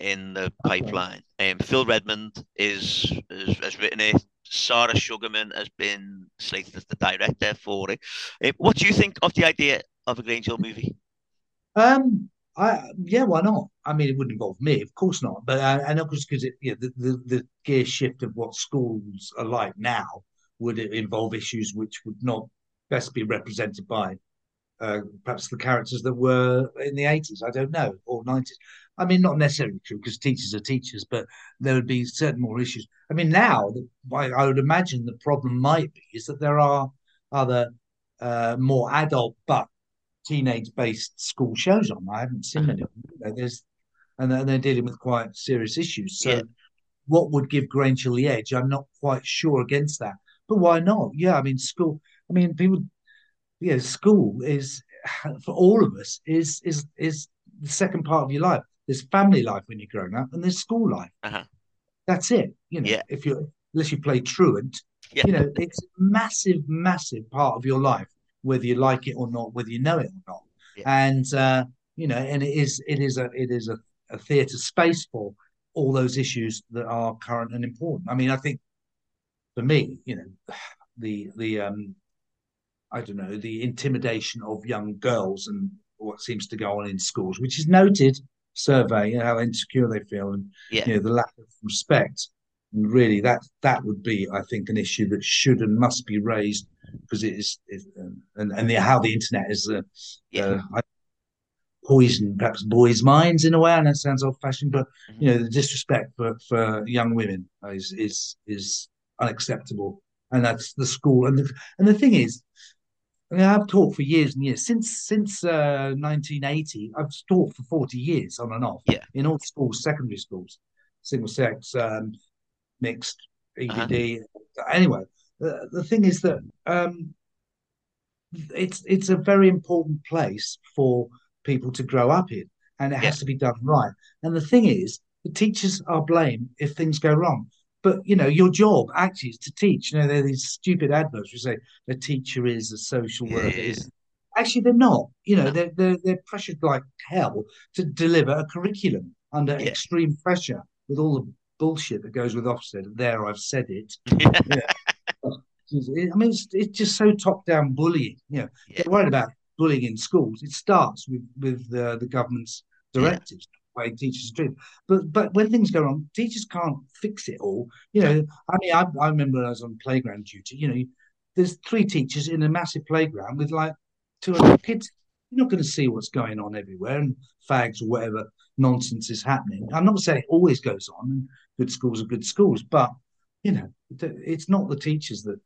in the pipeline. Phil Redmond has written it. Sarah Sugarman has been slated as the director for it. What do you think of the idea of a Grange Hill movie? Why not? I mean, it wouldn't involve me, of course not. But and of course, because the gear shift of what schools are like now would involve issues which would not best be represented by perhaps the characters that were in the 80s. I don't know, or 90s. I mean, not necessarily true, because teachers are teachers, but there would be certain more issues. I mean, now, I would imagine the problem might be is that there are other more adult but teenage-based school shows on. I haven't seen many of them. And they're dealing with quite serious issues. So what would give Grange Hill the edge? I'm not quite sure against that. But why not? Yeah, I mean, school is, for all of us, is the second part of your life. There's family life when you're growing up, and there's school life. That's it. You know, if you unless you play truant, you know, it's a massive part of your life, whether you like it or not, whether you know it or not. And you know, and it is a theatre space for all those issues that are current and important. I mean, I think for me, you know, the intimidation of young girls and what seems to go on in schools, which is noted survey, you know, how insecure they feel, and you know, the lack of respect. And really, that would be, I think, an issue that should and must be raised, because it is, how the internet is poisoned perhaps boys' minds in a way. I know it sounds old-fashioned, but you know, the disrespect for young women is unacceptable, and that's the school. And the thing is, I mean, I've taught for years and years since 1980. I've taught for 40 years on and off in all schools, secondary schools, single sex, mixed, EPD. Anyway, the thing is that it's a very important place for people to grow up in, and it has to be done right. And the thing is, the teachers are blamed if things go wrong. But, you know, your job actually is to teach. You know, there are these stupid adverts who say the teacher is a social worker. Yeah. Actually, they're not. You know, they're pressured like hell to deliver a curriculum under extreme pressure, with all the bullshit that goes with Ofsted. There, I've said it. I mean, it's just so top-down bullying. You know, get worried about bullying in schools. It starts with the government's directives, the way teachers are treated. But when things go wrong, teachers can't fix it all. You know, I mean, I remember when I was on playground duty, you know, there's 3 teachers in a massive playground with like 200 kids. You're not going to see what's going on everywhere, and fags or whatever nonsense is happening. I'm not saying it always goes on, and good schools are good schools, but, you know, it's not the teachers that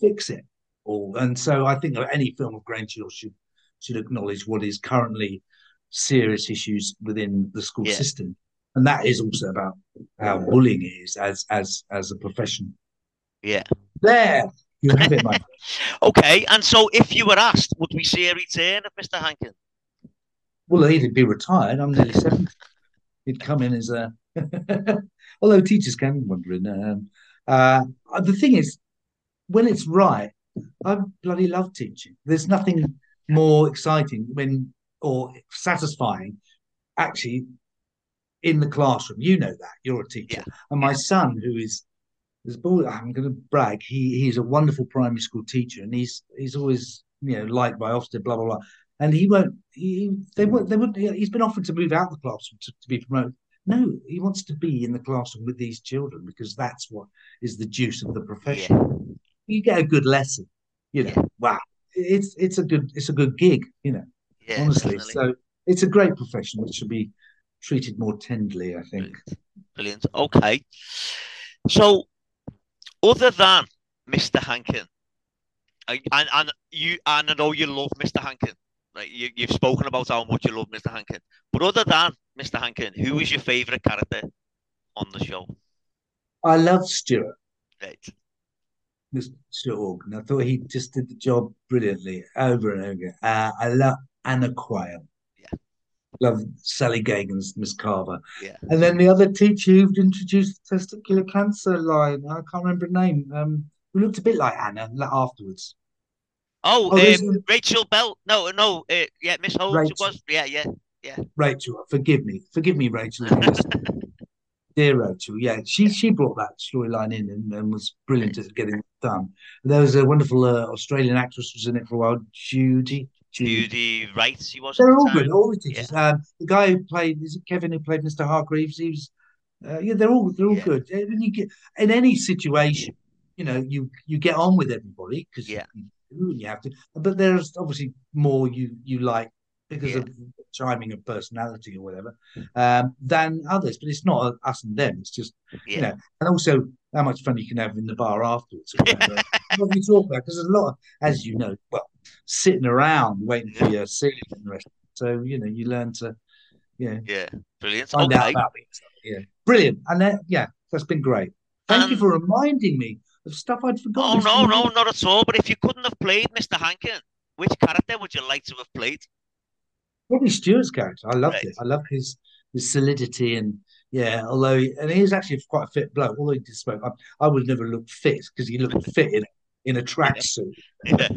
fix it all. And so I think any film of Grange Hill should acknowledge what is currently serious issues within the school system. And that is also about how bullying is as a profession. Yeah. There. You have it, Mike. Okay. And so if you were asked, would we see a return of Mr. Hankin? Well, he'd be retired. I'm nearly 70. He'd come in as a... Although teachers can wander in. The thing is, when it's right, I bloody love teaching. There's nothing more exciting or satisfying, actually, in the classroom. You know that. You're a teacher. Yeah. And my son, who is... I'm going to brag. He's a wonderful primary school teacher, and he's always, you know, liked by Ofsted, blah blah blah. And he won't. He's been offered to move out of the classroom to be promoted. No, he wants to be in the classroom with these children, because that's what is the juice of the profession. Yeah. You get a good lesson, you know. Yeah. Wow, it's a good gig, you know. Yeah, honestly, definitely. So it's a great profession which should be treated more tenderly, I think. Brilliant. Okay, so. Other than Mr. Hankin, and I know you love Mr. Hankin, right? You've spoken about how much you love Mr. Hankin. But other than Mr. Hankin, who is your favourite character on the show? I love Stuart. Right. Mr. Stuart, and I thought he just did the job brilliantly over and over again. I love Anna Quayle. Yeah. Love Sally Gagan's Miss Carver. Yeah. And then the other teacher who introduced the testicular cancer line, I can't remember her name, who looked a bit like Anna afterwards. Rachel Bell. No, Miss Holmes it was. Yeah. Rachel, forgive me, Rachel. Dear Rachel, she brought that storyline in and was brilliant at getting it done. And there was a wonderful Australian actress who was in it for a while, Judy Wright, she was. They're all good, all the teachers. Yeah. The guy who played, is it Kevin who played Mr. Hargreaves? He was, they're all good. When you get in any situation, you know, you get on with everybody because you have to. But there's obviously more you like because of chiming of personality or whatever than others. But it's not us and them. It's just you know, and also how much fun you can have in the bar afterwards. What we talk about, because there's a lot of, as you know, sitting around waiting for your seat and the rest. So, you know, you learn to, brilliant. Find out about it. Yeah, brilliant. And then, that's been great. Thank you for reminding me of stuff I'd forgotten. Oh, no, not at all. But if you couldn't have played Mr. Hankin, which character would you like to have played? Probably Stuart's character. I loved it. I loved his solidity and, although he was actually quite a fit bloke. Although he did smoke, I would never look fit because he looked fit in a tracksuit. Yeah.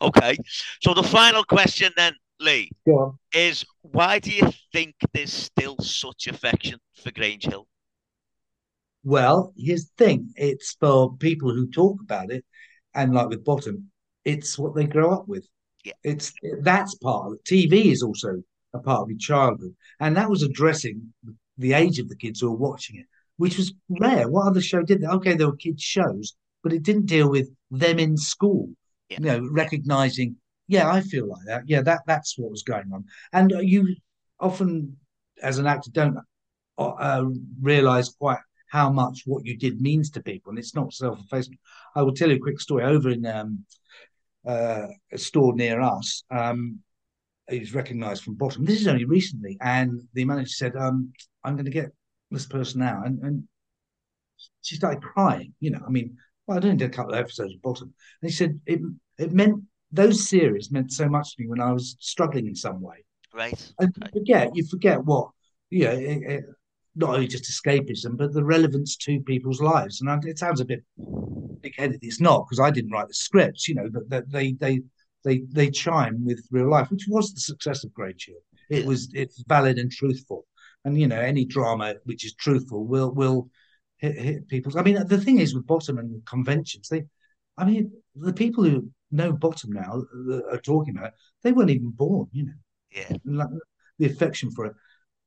Okay. So the final question then, Lee, is why do you think there's still such affection for Grange Hill? Well, here's the thing. It's for people who talk about it, and like with Bottom, it's what they grow up with. Yeah. That's part of it. TV is also a part of your childhood. And that was addressing the age of the kids who were watching it, which was rare. What other show did that? Okay, there were kids' shows, but it didn't deal with them in school, yeah. You know, recognising, yeah, I feel like that. Yeah, that's what was going on. And you often, as an actor, don't realise quite how much what you did means to people, and it's not self-effacing. I will tell you a quick story. Over in a store near us, he was recognised from Bottom. This is only recently, and the manager said, I'm going to get this person out. And she started crying, you know. I mean, well, I only did a couple of episodes of Bottom. And he said, it meant, those series meant so much to me when I was struggling in some way. Right. And you forget what, you know, it, not only just escapism, but the relevance to people's lives. And it sounds a bit big-headed. It's not, because I didn't write the scripts, you know, but that they chime with real life, which was the success of Grange Hill. It's valid and truthful. And, you know, any drama which is truthful will hit people. I mean, the thing is with Bottom and conventions, the people who know Bottom now are talking about it, they weren't even born, you know. Yeah. Like, the affection for it.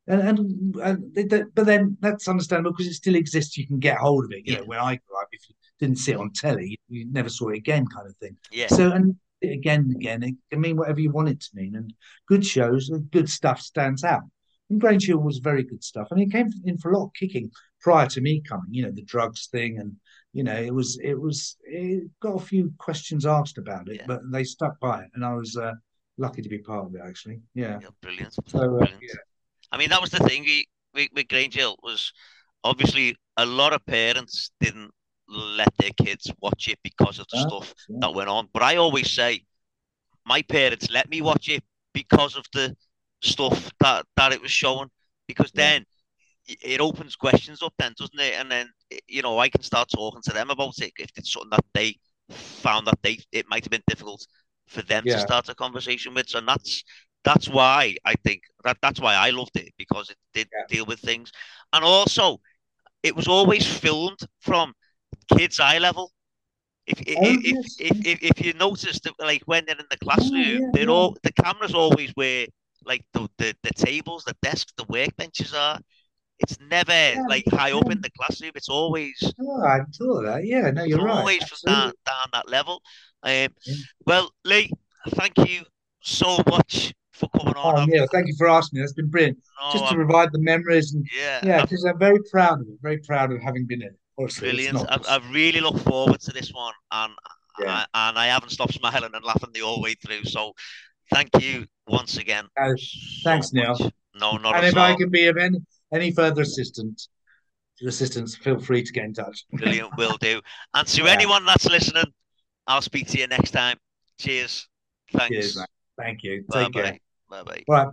But then that's understandable because it still exists. You can get hold of it. You know, when I grew up, if you didn't see it on telly, you never saw it again, kind of thing. Yeah. So, and again, it can mean whatever you want it to mean. And good shows, good stuff stands out. And Grange Hill was very good stuff. I mean, it came in for a lot of kicking prior to me coming. You know, the drugs thing, and you know, it got a few questions asked about it, but they stuck by it, and I was lucky to be part of it, actually. Yeah. Yeah, brilliant. So, brilliant. Yeah. I mean, that was the thing with Grange Hill, was obviously a lot of parents didn't let their kids watch it because of the stuff that went on. But I always say, my parents let me watch it because of the stuff that it was showing, because then it opens questions up then, doesn't it? And then, you know, I can start talking to them about it if it's something that they found that it might have been difficult for them to start a conversation with. And that's why I think that's why I loved it, because it did deal with things. And also, it was always filmed from kids' eye level. If you noticed that, like when they're in the classroom, the cameras always where like the tables, the desk, the workbenches are. It's never like high up in the classroom. It's always. Oh, I saw that. Yeah, no, you're right. Always from down that level. Well, Lee, thank you so much for coming on. Neil, thank you for asking me. That's been brilliant. To revive the memories. And, because I'm very proud of it. Very proud of having been in it. Honestly, brilliant. I really look forward to this one. And I haven't stopped smiling and laughing the whole way through. So thank you once again. Thanks, Neil. No, not at all. And if I can be of any further assistance, feel free to get in touch. Brilliant. Will do. And to anyone that's listening, I'll speak to you next time. Cheers. Thanks. Cheers, mate. Thank you. Take care. Bye-bye. Bye.